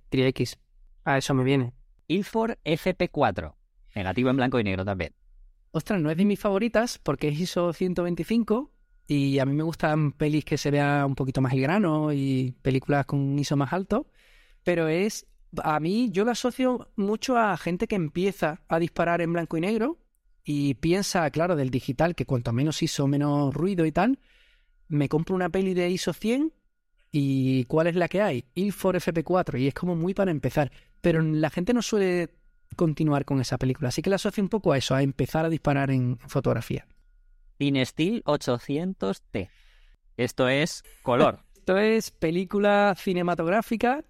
Tri-X. A eso me viene. Ilford FP4. Negativo en blanco y negro también. Ostras, no es de mis favoritas porque es ISO 125 y a mí me gustan pelis que se vea un poquito más el grano y películas con ISO más alto, pero yo lo asocio mucho a gente que empieza a disparar en blanco y negro y piensa, claro, del digital, que cuanto menos ISO, menos ruido y tal, me compro una peli de ISO 100 y ¿cuál es la que hay? Ilford FP4, y es como muy para empezar. Pero la gente no suele continuar con esa película, así que la asocio un poco a eso, a empezar a disparar en fotografía. Cinestill 800T. Esto es color. Esto es película cinematográfica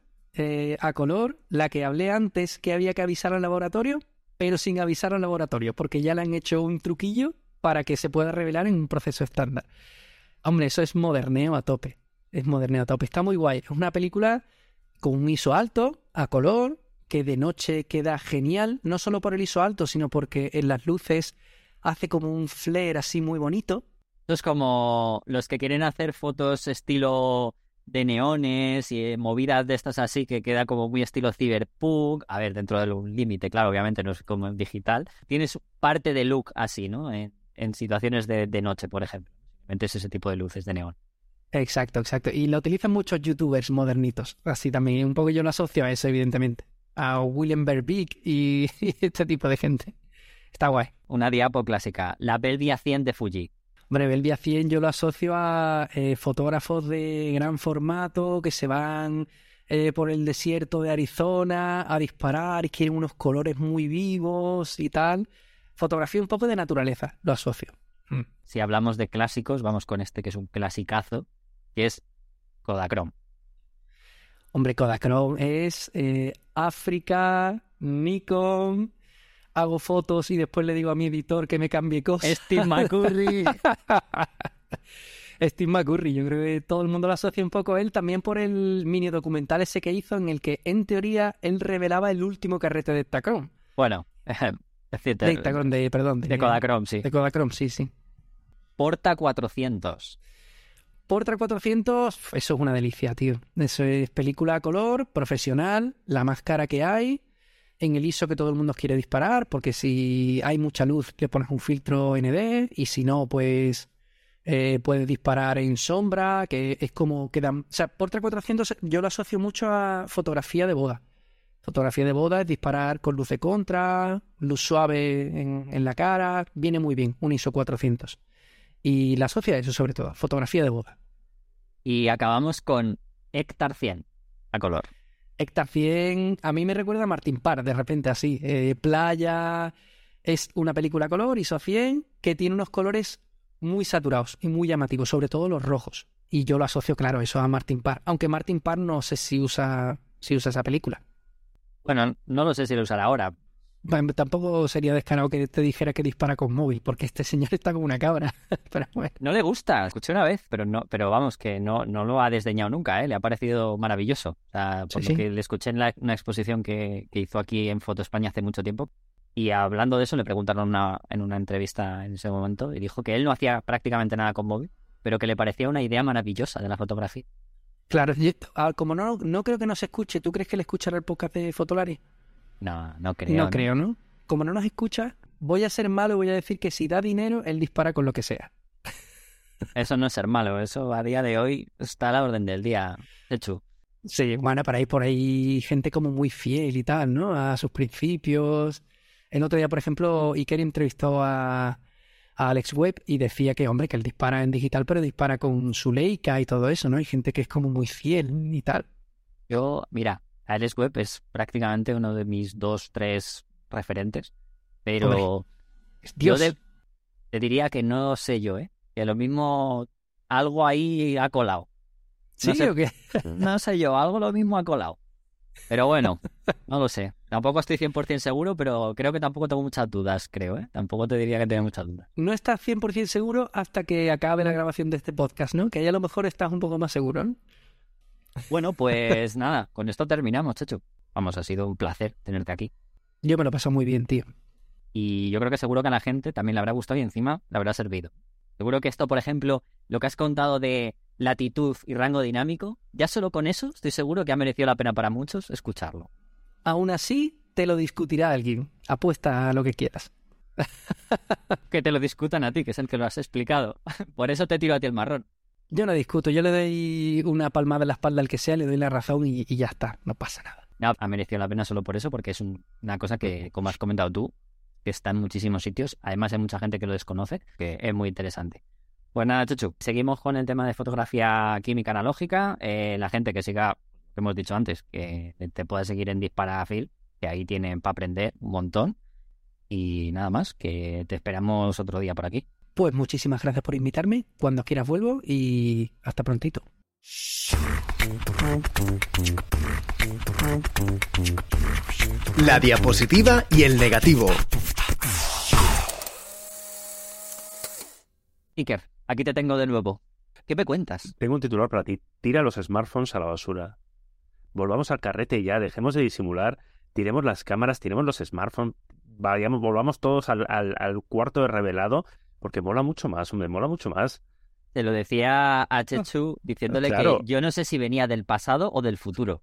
a color, la que hablé antes que había que avisar al laboratorio, pero sin avisar al laboratorio, porque ya le han hecho un truquillo para que se pueda revelar en un proceso estándar. Hombre, eso es moderneo a tope. Es moderneo a tope. Está muy guay. Es una película con un ISO alto, a color, que de noche queda genial, no solo por el ISO alto, sino porque en las luces hace como un flare así muy bonito. Esto es como los que quieren hacer fotos estilo de neones y movidas de estas así, que queda como muy estilo cyberpunk. A ver, dentro de un límite, claro, obviamente no es como en digital. Tienes parte de look así, ¿no? En situaciones de noche, por ejemplo. Metes ese tipo de luces de neón. Exacto, exacto. Y lo utilizan muchos youtubers modernitos. Así también, un poco yo lo asocio a eso, evidentemente. A Willem Verbeek y este tipo de gente. Está guay. Una diapo clásica. La Belvia 100 de Fuji. Hombre, Belvia 100 yo lo asocio a fotógrafos de gran formato que se van por el desierto de Arizona a disparar y quieren unos colores muy vivos y tal. Fotografía un poco de naturaleza, lo asocio. Si hablamos de clásicos, vamos con este que es un clasicazo, que es Kodachrome. Hombre, Kodachrome es África, Nikon, hago fotos y después le digo a mi editor que me cambie cosas. Steve McCurry. Steve McCurry, yo creo que todo el mundo lo asocia un poco a él, también por el mini documental ese que hizo en el que, en teoría, él revelaba el último carrete de Kodachrome. Bueno, de Kodachrome, sí. De Kodachrome, sí. Portra 400. Portra 400, eso es una delicia, tío. Eso es película a color, profesional, la más cara que hay, en el ISO que todo el mundo quiere disparar, porque si hay mucha luz le pones un filtro ND, y si no, pues puedes disparar en sombra, que es como quedan. O sea, Portra 400 yo lo asocio mucho a fotografía de boda. Fotografía de boda es disparar con luz de contra, luz suave en la cara, viene muy bien, un ISO 400. Y la asocia a eso sobre todo, fotografía de boda. Y acabamos con Ektar 100, a color. Ektar 100, a mí me recuerda a Martin Parr, de repente así, playa, es una película a color, ISO 100, que tiene unos colores muy saturados y muy llamativos, sobre todo los rojos. Y yo lo asocio, claro, eso a Martin Parr, aunque Martin Parr no sé si usa esa película. Bueno, no lo sé si lo usará ahora. Bueno, tampoco sería descarado que te dijera que dispara con móvil, porque este señor está como una cabra. Pero bueno. No le gusta, escuché una vez, pero vamos, que no lo ha desdeñado nunca, ¿eh? Le ha parecido maravilloso. O sea, por lo que le escuché en una exposición que hizo aquí en Foto España hace mucho tiempo. Y hablando de eso, le preguntaron en una entrevista en ese momento, y dijo que él no hacía prácticamente nada con móvil, pero que le parecía una idea maravillosa de la fotografía. Claro, como no creo que nos escuche. ¿Tú crees que le escuchará el podcast de Fotolari? No creo. No creo, ¿no? Como no nos escucha, voy a ser malo y voy a decir que si da dinero, él dispara con lo que sea. Eso no es ser malo, eso a día de hoy está a la orden del día, Chechu. Sí, bueno, para ir por ahí gente como muy fiel y tal, ¿no? A sus principios. El otro día, por ejemplo, Iker entrevistó a Alex Webb y decía que, hombre, que él dispara en digital, pero dispara con su Leica y todo eso, ¿no? Hay gente que es como muy fiel y tal. Yo, mira, Alex Webb es prácticamente uno de mis 2-3 referentes, pero hombre, Dios. Yo te diría que no sé yo, ¿eh? Que lo mismo algo ahí ha colado. No ¿Sí sé, o qué? No sé yo, algo lo mismo ha colado. Pero bueno, no lo sé. Tampoco estoy 100% seguro, pero creo que tampoco tengo muchas dudas, creo, ¿eh? Tampoco te diría que tengo muchas dudas. No estás 100% seguro hasta que acabe la grabación de este podcast, ¿no? Que ahí a lo mejor estás un poco más seguro, ¿no? Bueno, pues nada, con esto terminamos, Chechu. Vamos, ha sido un placer tenerte aquí. Yo me lo paso muy bien, tío. Y yo creo que seguro que a la gente también le habrá gustado y encima le habrá servido. Seguro que esto, por ejemplo, lo que has contado de latitud y rango dinámico, ya solo con eso estoy seguro que ha merecido la pena para muchos escucharlo. Aún así, te lo discutirá alguien. Apuesta a lo que quieras. Que te lo discutan a ti, que es el que lo has explicado. Por eso te tiro a ti el marrón. Yo no discuto, yo le doy una palmada en la espalda al que sea, le doy la razón y ya está, no pasa nada. No, ha merecido la pena solo por eso, porque es una cosa que, como has comentado tú, que está en muchísimos sitios. Además, hay mucha gente que lo desconoce, que es muy interesante. Pues nada, Chechu, seguimos con el tema de fotografía química analógica. La gente que siga, que hemos dicho antes, que te pueda seguir en Disparafilm, que ahí tienen para aprender un montón. Y nada más, que te esperamos otro día por aquí. Pues muchísimas gracias por invitarme. Cuando quieras vuelvo y hasta prontito. La diapositiva y el negativo. Iker, aquí te tengo de nuevo. ¿Qué me cuentas? Tengo un titular para ti. Tira los smartphones a la basura. Volvamos al carrete ya, dejemos de disimular, tiremos las cámaras, tiremos los smartphones, vayamos, volvamos todos al cuarto de revelado, porque mola mucho más, hombre, mola mucho más. Te lo decía a Chechu diciéndole que yo no sé si venía del pasado o del futuro.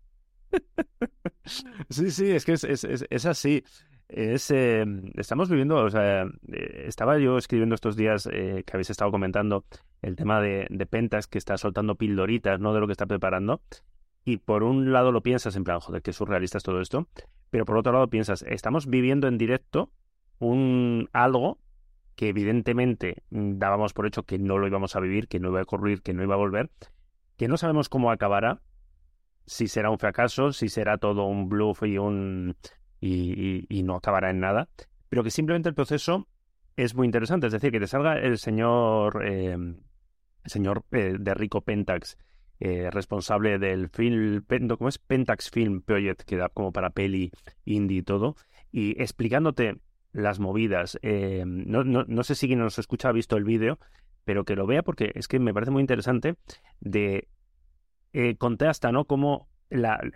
Sí, sí, es que es así. Estamos viviendo, o sea, estaba yo escribiendo estos días que habéis estado comentando el tema de Pentax, que está soltando pildoritas, ¿no?, de lo que está preparando. Y por un lado lo piensas en plan, joder, qué surrealista es todo esto, pero por otro lado piensas, estamos viviendo en directo algo que evidentemente dábamos por hecho que no lo íbamos a vivir, que no iba a ocurrir, que no iba a volver, que no sabemos cómo acabará, si será un fracaso, si será todo un bluff y no acabará en nada, pero que simplemente el proceso es muy interesante. Es decir, que te salga el señor de Rico Pentax, responsable del film, ¿cómo es? Pentax Film Project, que da como para peli indie y todo, y explicándote las movidas. No sé si quien nos escucha ha visto el vídeo, pero que lo vea, porque es que me parece muy interesante de contrasta, ¿no?, cómo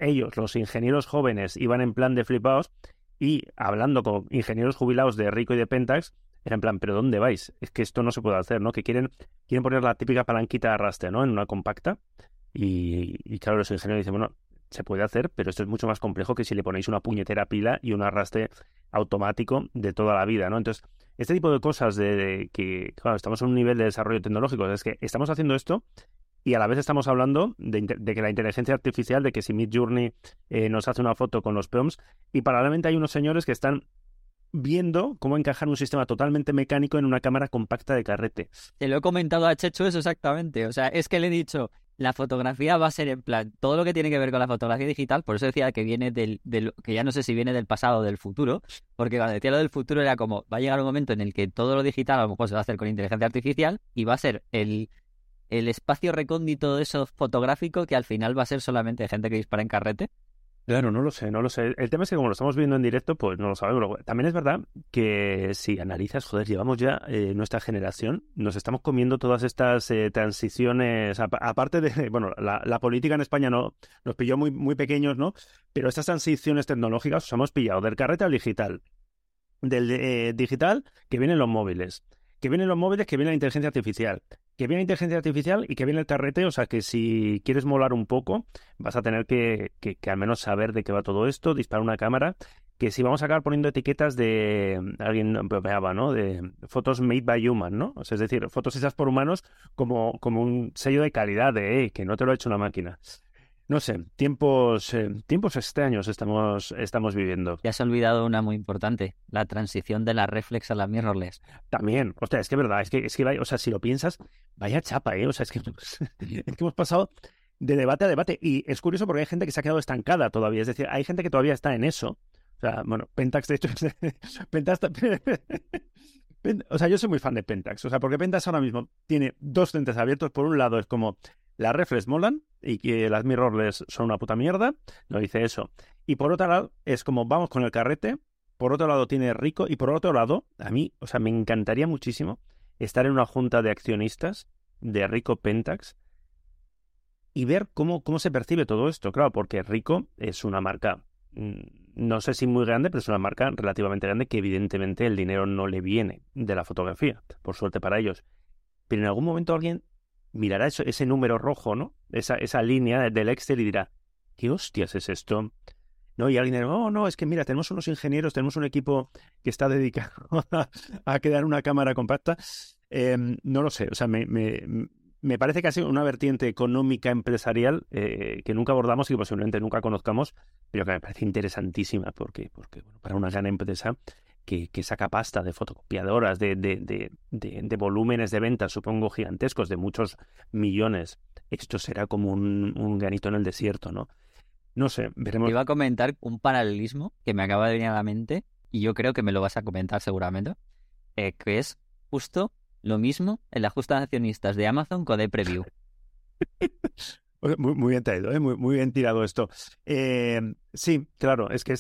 ellos, los ingenieros jóvenes, iban en plan de flipados, y hablando con ingenieros jubilados de Rico y de Pentax, era en plan, ¿pero dónde vais? Es que esto no se puede hacer, ¿no? Que quieren poner la típica palanquita de arrastre, ¿no?, en una compacta. Y claro, los ingenieros dicen, bueno, se puede hacer, pero esto es mucho más complejo que si le ponéis una puñetera pila y un arrastre automático de toda la vida, ¿no? Entonces, este tipo de cosas que, claro, estamos en un nivel de desarrollo tecnológico, o sea, es que estamos haciendo esto y a la vez estamos hablando de que la inteligencia artificial, de que si Midjourney nos hace una foto con los prompts, y paralelamente hay unos señores que están viendo cómo encajar un sistema totalmente mecánico en una cámara compacta de carrete. Te lo he comentado a Chechu eso exactamente, o sea, es que le he dicho, la fotografía va a ser en plan, todo lo que tiene que ver con la fotografía digital, por eso decía que viene que ya no sé si viene del pasado o del futuro, porque cuando decía lo del futuro era como, va a llegar un momento en el que todo lo digital a lo mejor se va a hacer con inteligencia artificial y va a ser el espacio recóndito de eso fotográfico que al final va a ser solamente gente que dispara en carrete. Claro, no lo sé. El tema es que como lo estamos viendo en directo, pues no lo sabemos. También es verdad que si analizas, joder, llevamos ya nuestra generación, nos estamos comiendo todas estas transiciones, aparte de, bueno, la política en España no nos pilló muy, muy pequeños, ¿no? Pero estas transiciones tecnológicas nos hemos pillado del carrete al digital, del digital que vienen los móviles, que viene la inteligencia artificial, y que viene el carrete. O sea, que si quieres molar un poco, vas a tener que al menos saber de qué va todo esto, disparar una cámara, que si vamos a acabar poniendo etiquetas de... Alguien propeaba, ¿no?, de fotos made by human, ¿no? O sea, es decir, fotos hechas por humanos como un sello de calidad de que no te lo ha hecho una máquina. No sé, tiempos extraños estamos viviendo. Ya se ha olvidado una muy importante, la transición de la reflex a la mirrorless. También, hostia, es que es verdad, o sea, si lo piensas, vaya chapa, o sea, es que hemos pasado de debate a debate, y es curioso porque hay gente que se ha quedado estancada todavía, es decir, hay gente que todavía está en eso. O sea, bueno, Pentax, de hecho, o sea, yo soy muy fan de Pentax, o sea, porque Pentax ahora mismo tiene dos frentes abiertos. Por un lado es como, las reflex molan y que las mirrorless son una puta mierda, no dice eso. Y por otro lado, es como vamos con el carrete, por otro lado tiene Rico, y por otro lado, a mí, o sea, me encantaría muchísimo estar en una junta de accionistas de Rico Pentax y ver cómo se percibe todo esto, claro, porque Rico es una marca, no sé si muy grande, pero es una marca relativamente grande que evidentemente el dinero no le viene de la fotografía, por suerte para ellos. Pero en algún momento alguien mirará ese número rojo, ¿no?, esa línea del Excel, y dirá, ¿qué hostias es esto? ¿No? Y alguien dirá, oh, no, es que mira, tenemos unos ingenieros, tenemos un equipo que está dedicado a crear una cámara compacta. No lo sé, o sea, me parece que ha sido una vertiente económica empresarial que nunca abordamos y que posiblemente nunca conozcamos, pero que me parece interesantísima, porque bueno, para una gran empresa que saca pasta de fotocopiadoras, de volúmenes de ventas, supongo, gigantescos, de muchos millones. Esto será como un granito en el desierto, ¿no? No sé, veremos. Te iba a comentar un paralelismo que me acaba de venir a la mente, y yo creo que me lo vas a comentar seguramente, que es justo lo mismo en la justa de accionistas de Amazon con DPReview. Muy bien traído, ¿eh? Muy bien tirado esto. Sí, claro, es que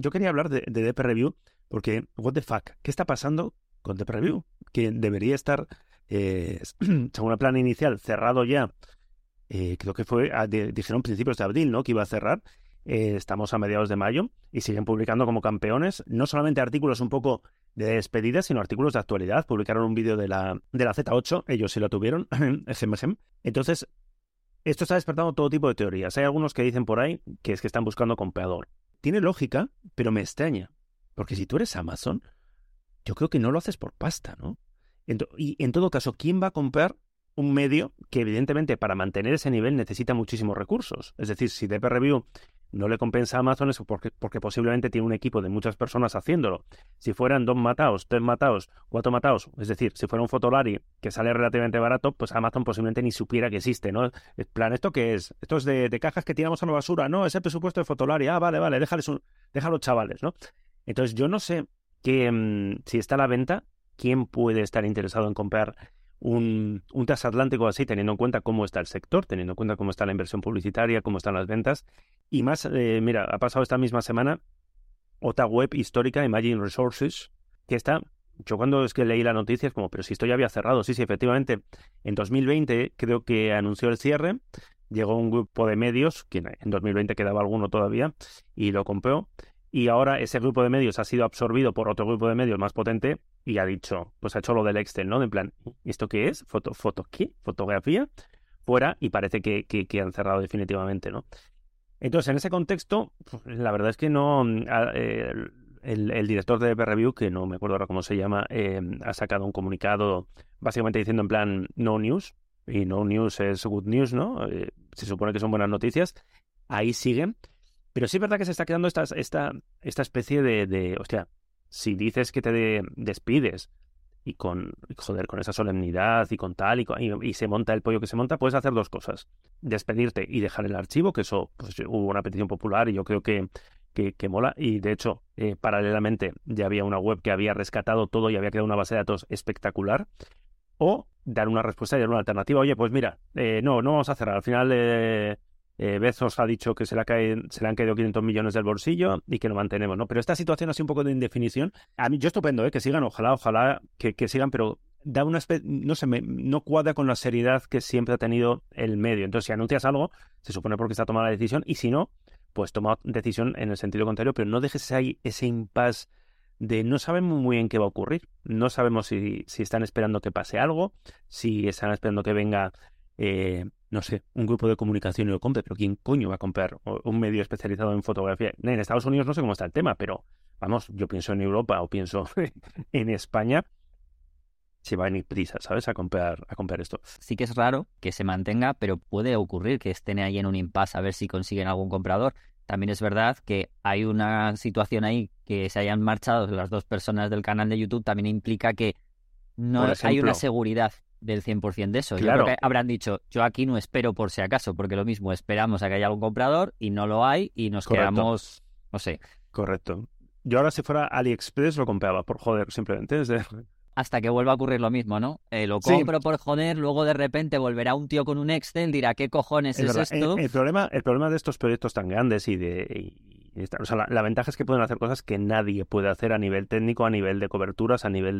yo quería hablar de DPReview, porque, what the fuck, ¿qué está pasando con DPReview? Que debería estar, según el plan inicial, cerrado ya. Creo que fue, dijeron principios de abril, ¿no?, que iba a cerrar. Estamos a mediados de mayo y siguen publicando como campeones, no solamente artículos un poco de despedida, sino artículos de actualidad. Publicaron un vídeo de la Z8, ellos sí lo tuvieron, SMSM. Entonces, esto está despertando todo tipo de teorías. Hay algunos que dicen por ahí que es que están buscando comprador. Tiene lógica, pero me extraña. Porque si tú eres Amazon, yo creo que no lo haces por pasta, ¿no? Y en todo caso, ¿quién va a comprar un medio que evidentemente para mantener ese nivel necesita muchísimos recursos? Es decir, si DPReview no le compensa a Amazon es porque posiblemente tiene un equipo de muchas personas haciéndolo. Si fueran 2 mataos, 3 mataos, 4 mataos, es decir, si fuera un Fotolari que sale relativamente barato, pues Amazon posiblemente ni supiera que existe, ¿no? En plan, ¿esto qué es? Esto es de cajas que tiramos a la basura. No, es el presupuesto de Fotolari. Ah, vale, déjalo, chavales, ¿no? Entonces, yo no sé que si está a la venta, ¿quién puede estar interesado en comprar un transatlántico así, teniendo en cuenta cómo está el sector, teniendo en cuenta cómo está la inversión publicitaria, cómo están las ventas? Y más, mira, ha pasado esta misma semana otra web histórica, Imagine Resources, que está... Yo cuando es que leí la noticia es como, pero si esto ya había cerrado. Sí, efectivamente. En 2020 creo que anunció el cierre, llegó un grupo de medios, que en 2020 quedaba alguno todavía, y lo compró. Y ahora ese grupo de medios ha sido absorbido por otro grupo de medios más potente y ha dicho, pues ha hecho lo del Excel, ¿no? En plan, ¿esto qué es? ¿Foto qué? ¿Fotografía? Fuera, y parece que han cerrado definitivamente, ¿no? Entonces, en ese contexto, pues, la verdad es que no... El director de DPReview, que no me acuerdo ahora cómo se llama, ha sacado un comunicado básicamente diciendo en plan no news, y no news es good news, ¿no? Se supone que son buenas noticias. Ahí siguen. Pero sí es verdad que se está creando esta especie de... Hostia, si dices que te despides y con esa solemnidad y con tal y se monta el pollo que se monta, puedes hacer 2 cosas. Despedirte y dejar el archivo, que eso, pues, hubo una petición popular y yo creo que mola. Y de hecho, paralelamente ya había una web que había rescatado todo y había creado una base de datos espectacular. O dar una respuesta y dar una alternativa. Oye, pues mira, no vamos a cerrar. Al final... Bezos ha dicho que se le han caído 500 millones del bolsillo y que lo mantenemos, ¿no? Pero esta situación así un poco de indefinición, a mí, yo estupendo, que sigan, ojalá que sigan, pero da una especie, no sé, no cuadra con la seriedad que siempre ha tenido el medio. Entonces, si anuncias algo, se supone porque está tomada la decisión, y si no, pues toma decisión en el sentido contrario, pero no dejes ahí ese impasse de no sabemos muy bien qué va a ocurrir, no sabemos si están esperando que pase algo, si están esperando que venga... no sé, un grupo de comunicación y lo compre, pero ¿quién coño va a comprar un medio especializado en fotografía? En Estados Unidos no sé cómo está el tema, pero vamos, yo pienso en Europa o pienso en España, se va a venir prisa, ¿sabes?, a comprar esto. Sí que es raro que se mantenga, pero puede ocurrir que estén ahí en un impasse a ver si consiguen algún comprador. También es verdad que hay una situación ahí que se hayan marchado las 2 personas del canal de YouTube, también implica que no hay una seguridad del 100% de eso. Claro. Yo creo que habrán dicho, yo aquí no espero por si acaso, porque lo mismo, esperamos a que haya algún comprador y no lo hay y nos quedamos, no sé. Correcto. Yo ahora si fuera AliExpress lo compraba, por joder, simplemente. Hasta que vuelva a ocurrir lo mismo, ¿no? Lo compro por joder, luego de repente volverá un tío con un Excel, dirá, ¿qué cojones es esto? El problema de estos proyectos tan grandes o sea, la ventaja es que pueden hacer cosas que nadie puede hacer a nivel técnico, a nivel de coberturas, a nivel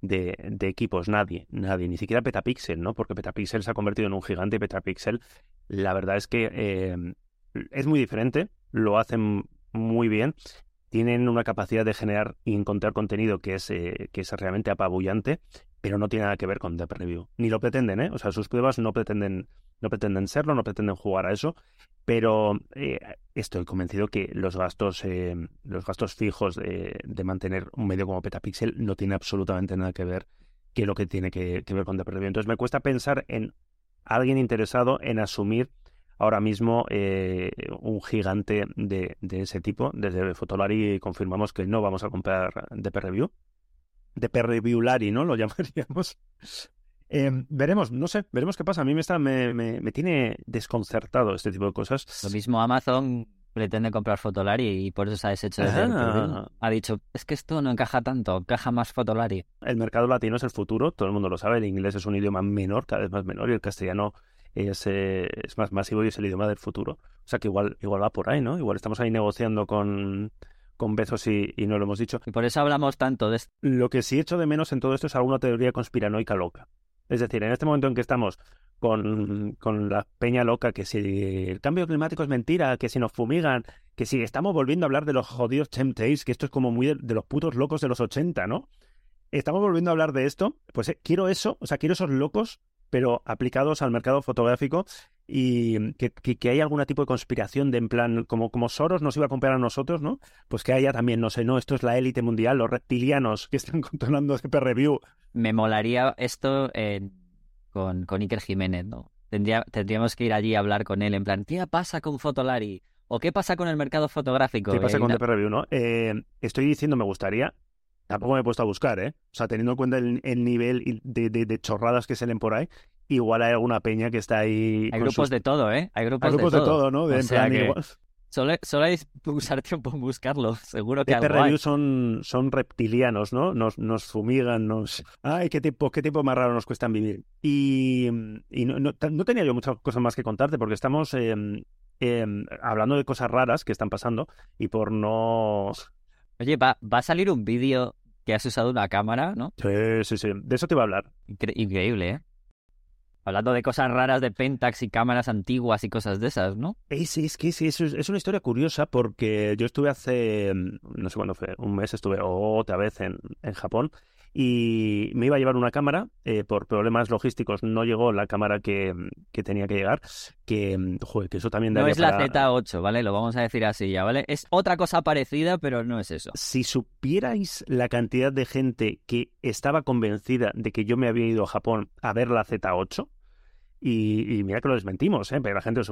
de equipos. Nadie, ni siquiera Petapixel, ¿no? Porque Petapixel se ha convertido en un gigante y Petapixel, la verdad es que es muy diferente, lo hacen muy bien, tienen una capacidad de generar y encontrar contenido que es realmente apabullante, pero no tiene nada que ver con DPReview. Ni lo pretenden, ¿eh? O sea, sus pruebas no pretenden serlo, no pretenden jugar a eso, pero estoy convencido que los gastos fijos de mantener un medio como Petapixel no tiene absolutamente nada que ver que lo que tiene que ver con DPReview. Entonces me cuesta pensar en alguien interesado en asumir ahora mismo un gigante de ese tipo. Desde Fotolari confirmamos que no vamos a comprar DPReview. DPReview Lari, ¿no? Lo llamaríamos. Veremos, no sé, veremos qué pasa. A mí me tiene desconcertado este tipo de cosas. Lo mismo Amazon pretende comprar Fotolari y por eso se ha deshecho de él. Ha dicho, es que esto no encaja tanto, encaja más Fotolari. El mercado latino es el futuro, todo el mundo lo sabe. El inglés es un idioma menor, cada vez más menor, y el castellano es más masivo y es el idioma del futuro. O sea que igual va por ahí, ¿no? Igual estamos ahí negociando con Bezos y no lo hemos dicho. Y por eso hablamos tanto de esto. Lo que sí echo de menos en todo esto es alguna teoría conspiranoica loca. Es decir, en este momento en que estamos con la peña loca, que si el cambio climático es mentira, que si nos fumigan, que si estamos volviendo a hablar de los jodidos chemtrails, que esto es como muy de los putos locos de los 80, ¿no? Estamos volviendo a hablar de esto, pues quiero eso, o sea, quiero esos locos, pero aplicados al mercado fotográfico, y que haya algún tipo de conspiración de en plan, como Soros nos iba a comprar a nosotros, ¿no? Pues que haya también, no sé, no, esto es la élite mundial, los reptilianos que están controlando DPReview. Me molaría esto con Iker Jiménez, ¿no? Tendríamos que ir allí a hablar con él en plan, ¿qué pasa con Fotolari? ¿O qué pasa con el mercado fotográfico? ¿Qué pasa con DPReview, no? Estoy diciendo, me gustaría... Tampoco me he puesto a buscar, ¿eh? O sea, teniendo en cuenta el nivel de chorradas que salen por ahí, igual hay alguna peña que está ahí... Hay grupos de todo, ¿eh? Hay grupos de todo, ¿no? O sea que igual... solo hay que usar tiempo en buscarlo, seguro que algo hay. Son reptilianos, ¿no? Nos fumigan, nos... ¡Ay, qué tiempo más raro nos cuestan vivir! Y no tenía yo muchas cosas más que contarte, porque estamos hablando de cosas raras que están pasando, y por no... Oye, va a salir un vídeo que has usado una cámara, ¿no? Sí. De eso te iba a hablar. Increíble, ¿eh? Hablando de cosas raras de Pentax y cámaras antiguas y cosas de esas, ¿no? Es una historia curiosa porque yo estuve hace, no sé cuándo fue, un mes estuve otra vez en Japón y me iba a llevar una cámara. Por problemas logísticos no llegó la cámara que tenía que llegar. Que eso también daría para... No es la Z8, ¿vale? Lo vamos a decir así ya, ¿vale? Es otra cosa parecida, pero no es eso. Si supierais la cantidad de gente que estaba convencida de que yo me había ido a Japón a ver la Z8, y mira que lo desmentimos, ¿eh? Pero la gente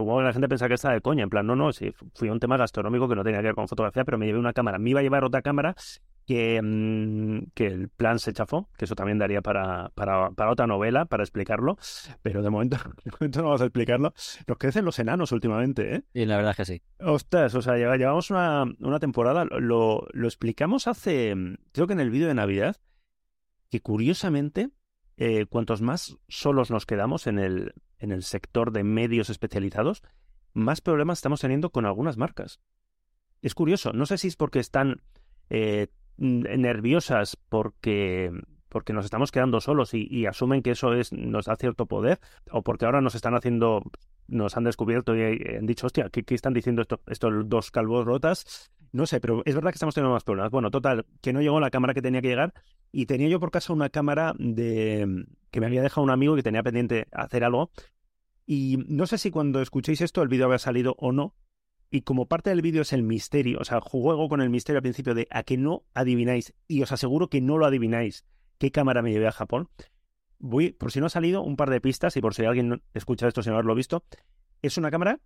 pensaba que estaba de coña, en plan, no, sí, fui a un tema gastronómico que no tenía que ver con fotografía, pero me llevé una cámara. Me iba a llevar otra cámara... Que el plan se chafó, que eso también daría para otra novela, para explicarlo, pero de momento no vamos a explicarlo. Nos crecen los enanos últimamente, ¿eh? Y la verdad es que sí. Ostras, o sea, llevamos una temporada, lo explicamos creo que en el vídeo de Navidad, que curiosamente, cuantos más solos nos quedamos en el sector de medios especializados, más problemas estamos teniendo con algunas marcas. Es curioso, no sé si es porque están... nerviosas porque nos estamos quedando solos y asumen que eso nos da cierto poder, o porque ahora nos han descubierto y han dicho, hostia, ¿qué están diciendo estos dos calvos rotas? No sé, pero es verdad que estamos teniendo más problemas. Bueno, total, que no llegó la cámara que tenía que llegar, y tenía yo por casa una cámara que me había dejado un amigo que tenía pendiente hacer algo, y no sé si cuando escuchéis esto el vídeo habrá salido o no. Y como parte del vídeo es el misterio, o sea, juego con el misterio al principio de a que no adivináis, y os aseguro que no lo adivináis, qué cámara me llevé a Japón. Voy, por si no ha salido, un par de pistas, y por si alguien escucha esto sin haberlo visto. Es una cámara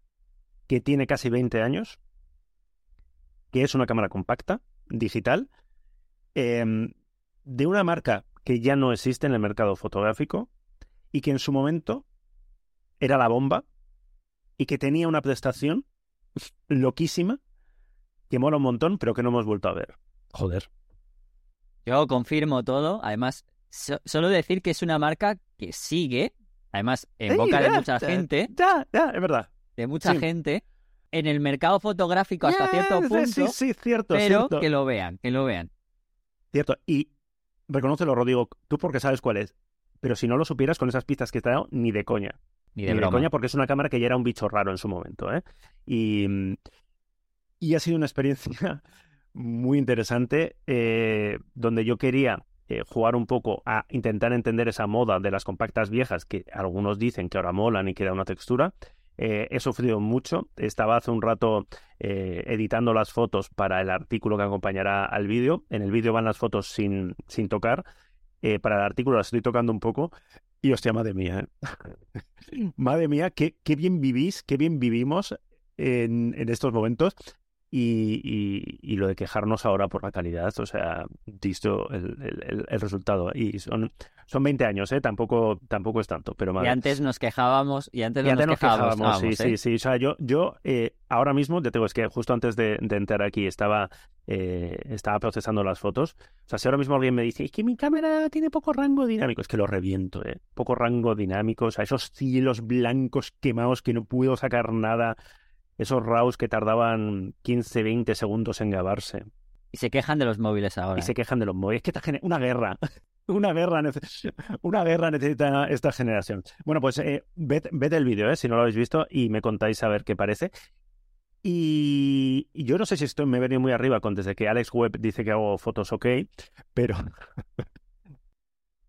que tiene casi 20 años, que es una cámara compacta, digital, de una marca que ya no existe en el mercado fotográfico, y que en su momento era la bomba, y que tenía una prestación loquísima, que mola un montón, pero que no hemos vuelto a ver. Joder. Yo confirmo todo. Además, solo decir que es una marca que sigue, además, en boca de mucha gente. Ya, es verdad. De mucha gente. En el mercado fotográfico hasta cierto punto. Sí, cierto. Pero cierto. que lo vean. Cierto. Y reconócelo, Rodrigo, tú porque sabes cuál es. Pero si no lo supieras con esas pistas que te he dado, ni de coña. Ni de coña, porque es una cámara que ya era un bicho raro en su momento, ¿eh? Y ha sido una experiencia muy interesante, donde yo quería jugar un poco a intentar entender esa moda de las compactas viejas, que algunos dicen que ahora molan y que da una textura. He sufrido mucho. Estaba hace un rato editando las fotos para el artículo que acompañará al vídeo. En el vídeo van las fotos sin tocar. Para el artículo las estoy tocando un poco. Y hostia, madre mía, ¿eh? Madre mía, qué bien vivís, qué bien vivimos en estos momentos. Y lo de quejarnos ahora por la calidad, o sea, visto el resultado. Y son 20 años, ¿eh? Tampoco es tanto. Pero madre. Y antes nos quejábamos, y antes nos quejábamos. Sí. O sea, yo ahora mismo, ya tengo, es que justo antes de entrar aquí estaba procesando las fotos. O sea, si ahora mismo alguien me dice, es que mi cámara tiene poco rango dinámico, es que lo reviento, ¿eh? Poco rango dinámico, o sea, esos cielos blancos quemados que no puedo sacar nada. Esos RAWs que tardaban 15, 20 segundos en grabarse. Y se quejan de los móviles ahora. Y se quejan de los móviles. Es que esta generación... Una guerra necesita esta generación. Bueno, pues ved el vídeo, si no lo habéis visto, y me contáis a ver qué parece. Y yo no sé si me he venido muy arriba desde que Alex Webb dice que hago fotos ok, pero...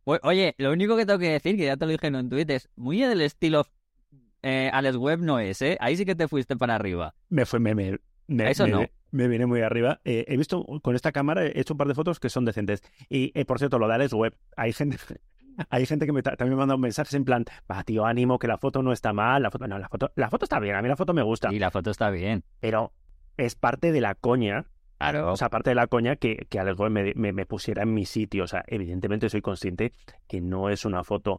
Oye, lo único que tengo que decir, que ya te lo dije en Twitter, es muy del estilo... Alex Webb no es, ¿eh? Ahí sí que te fuiste para arriba. Me vine muy arriba. He visto con esta cámara, he hecho un par de fotos que son decentes. Y, por cierto, lo de Alex Webb, hay gente que también me manda mensajes en plan, va, tío, ánimo, que la foto no está mal, la foto está bien, a mí la foto me gusta. Y la foto está bien. Pero es parte de la coña. Claro. O sea, aparte de la coña que Alex Webb me pusiera en mi sitio. O sea, evidentemente soy consciente que no es una foto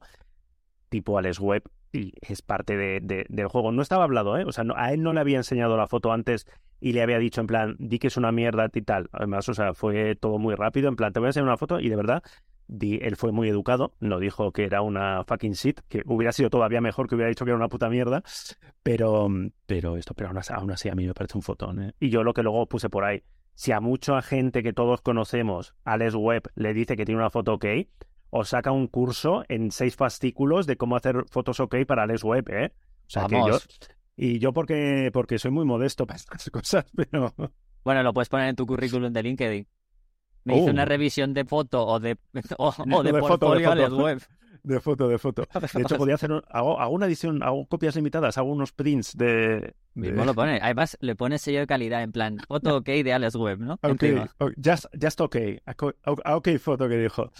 tipo Alex Webb, y es parte del juego. No estaba hablado, ¿eh? O sea, a él no le había enseñado la foto antes y le había dicho, en plan, di que es una mierda y tal. Además, o sea, fue todo muy rápido, en plan, te voy a enseñar una foto, y de verdad, él fue muy educado, no dijo que era una fucking shit, que hubiera sido todavía mejor que hubiera dicho que era una puta mierda, pero aún así a mí me parece un fotón, ¿eh? Y yo lo que luego puse por ahí, si a mucha gente que todos conocemos, Alex Webb le dice que tiene una foto ok, o saca un curso en 6 fascículos de cómo hacer fotos ok para Alex Webb, ¿eh? O sea, vamos. Que yo porque soy muy modesto para estas cosas, pero... Bueno, lo puedes poner en tu currículum de LinkedIn. Me hice una revisión de foto o de portfolio de Alex Webb. De foto. De hecho, podía hacer... Hago una edición, hago copias limitadas, hago unos prints de... Mismo lo pone. Además, le pones sello de calidad, en plan, foto ok de Alex Webb, ¿no? Ok, just ok. Ok, foto que dijo...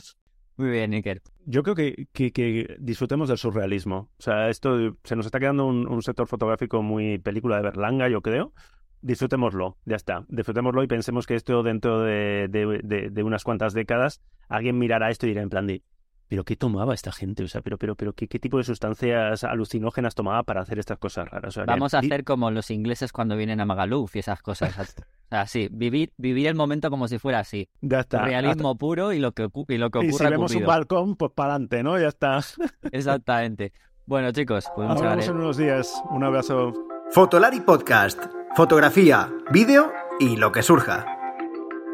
Muy bien, Iker. Yo creo que disfrutemos del surrealismo. O sea, esto se nos está quedando un sector fotográfico muy película de Berlanga, yo creo. Disfrutémoslo, ya está. Disfrutémoslo y pensemos que esto dentro de unas cuantas décadas alguien mirará esto y dirá en plan de ¿pero qué tomaba esta gente? O sea, pero ¿qué tipo de sustancias alucinógenas tomaba para hacer estas cosas raras? O sea, vamos a hacer como los ingleses cuando vienen a Magaluf y esas cosas. O sea, sí, vivir el momento como si fuera así. Ya está. Realismo puro y lo que ocurra. Y si vemos un balcón, pues para adelante, ¿no? Ya está. Exactamente. Bueno, chicos, pues muchas gracias. Nos vemos en unos días. Un abrazo. Fotolari Podcast. Fotografía, vídeo y lo que surja.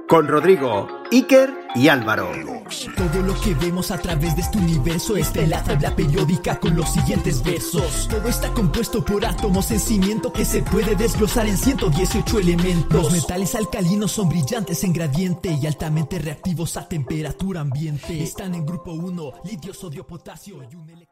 Con Rodrigo, Iker y Álvaro. Todo lo que vemos a través de este universo está en la tabla periódica con los siguientes versos. Todo está compuesto por átomos en cimiento que se puede desglosar en 118 elementos. Los metales alcalinos son brillantes en gradiente y altamente reactivos a temperatura ambiente. Están en grupo 1, litio, sodio, potasio y un electrón.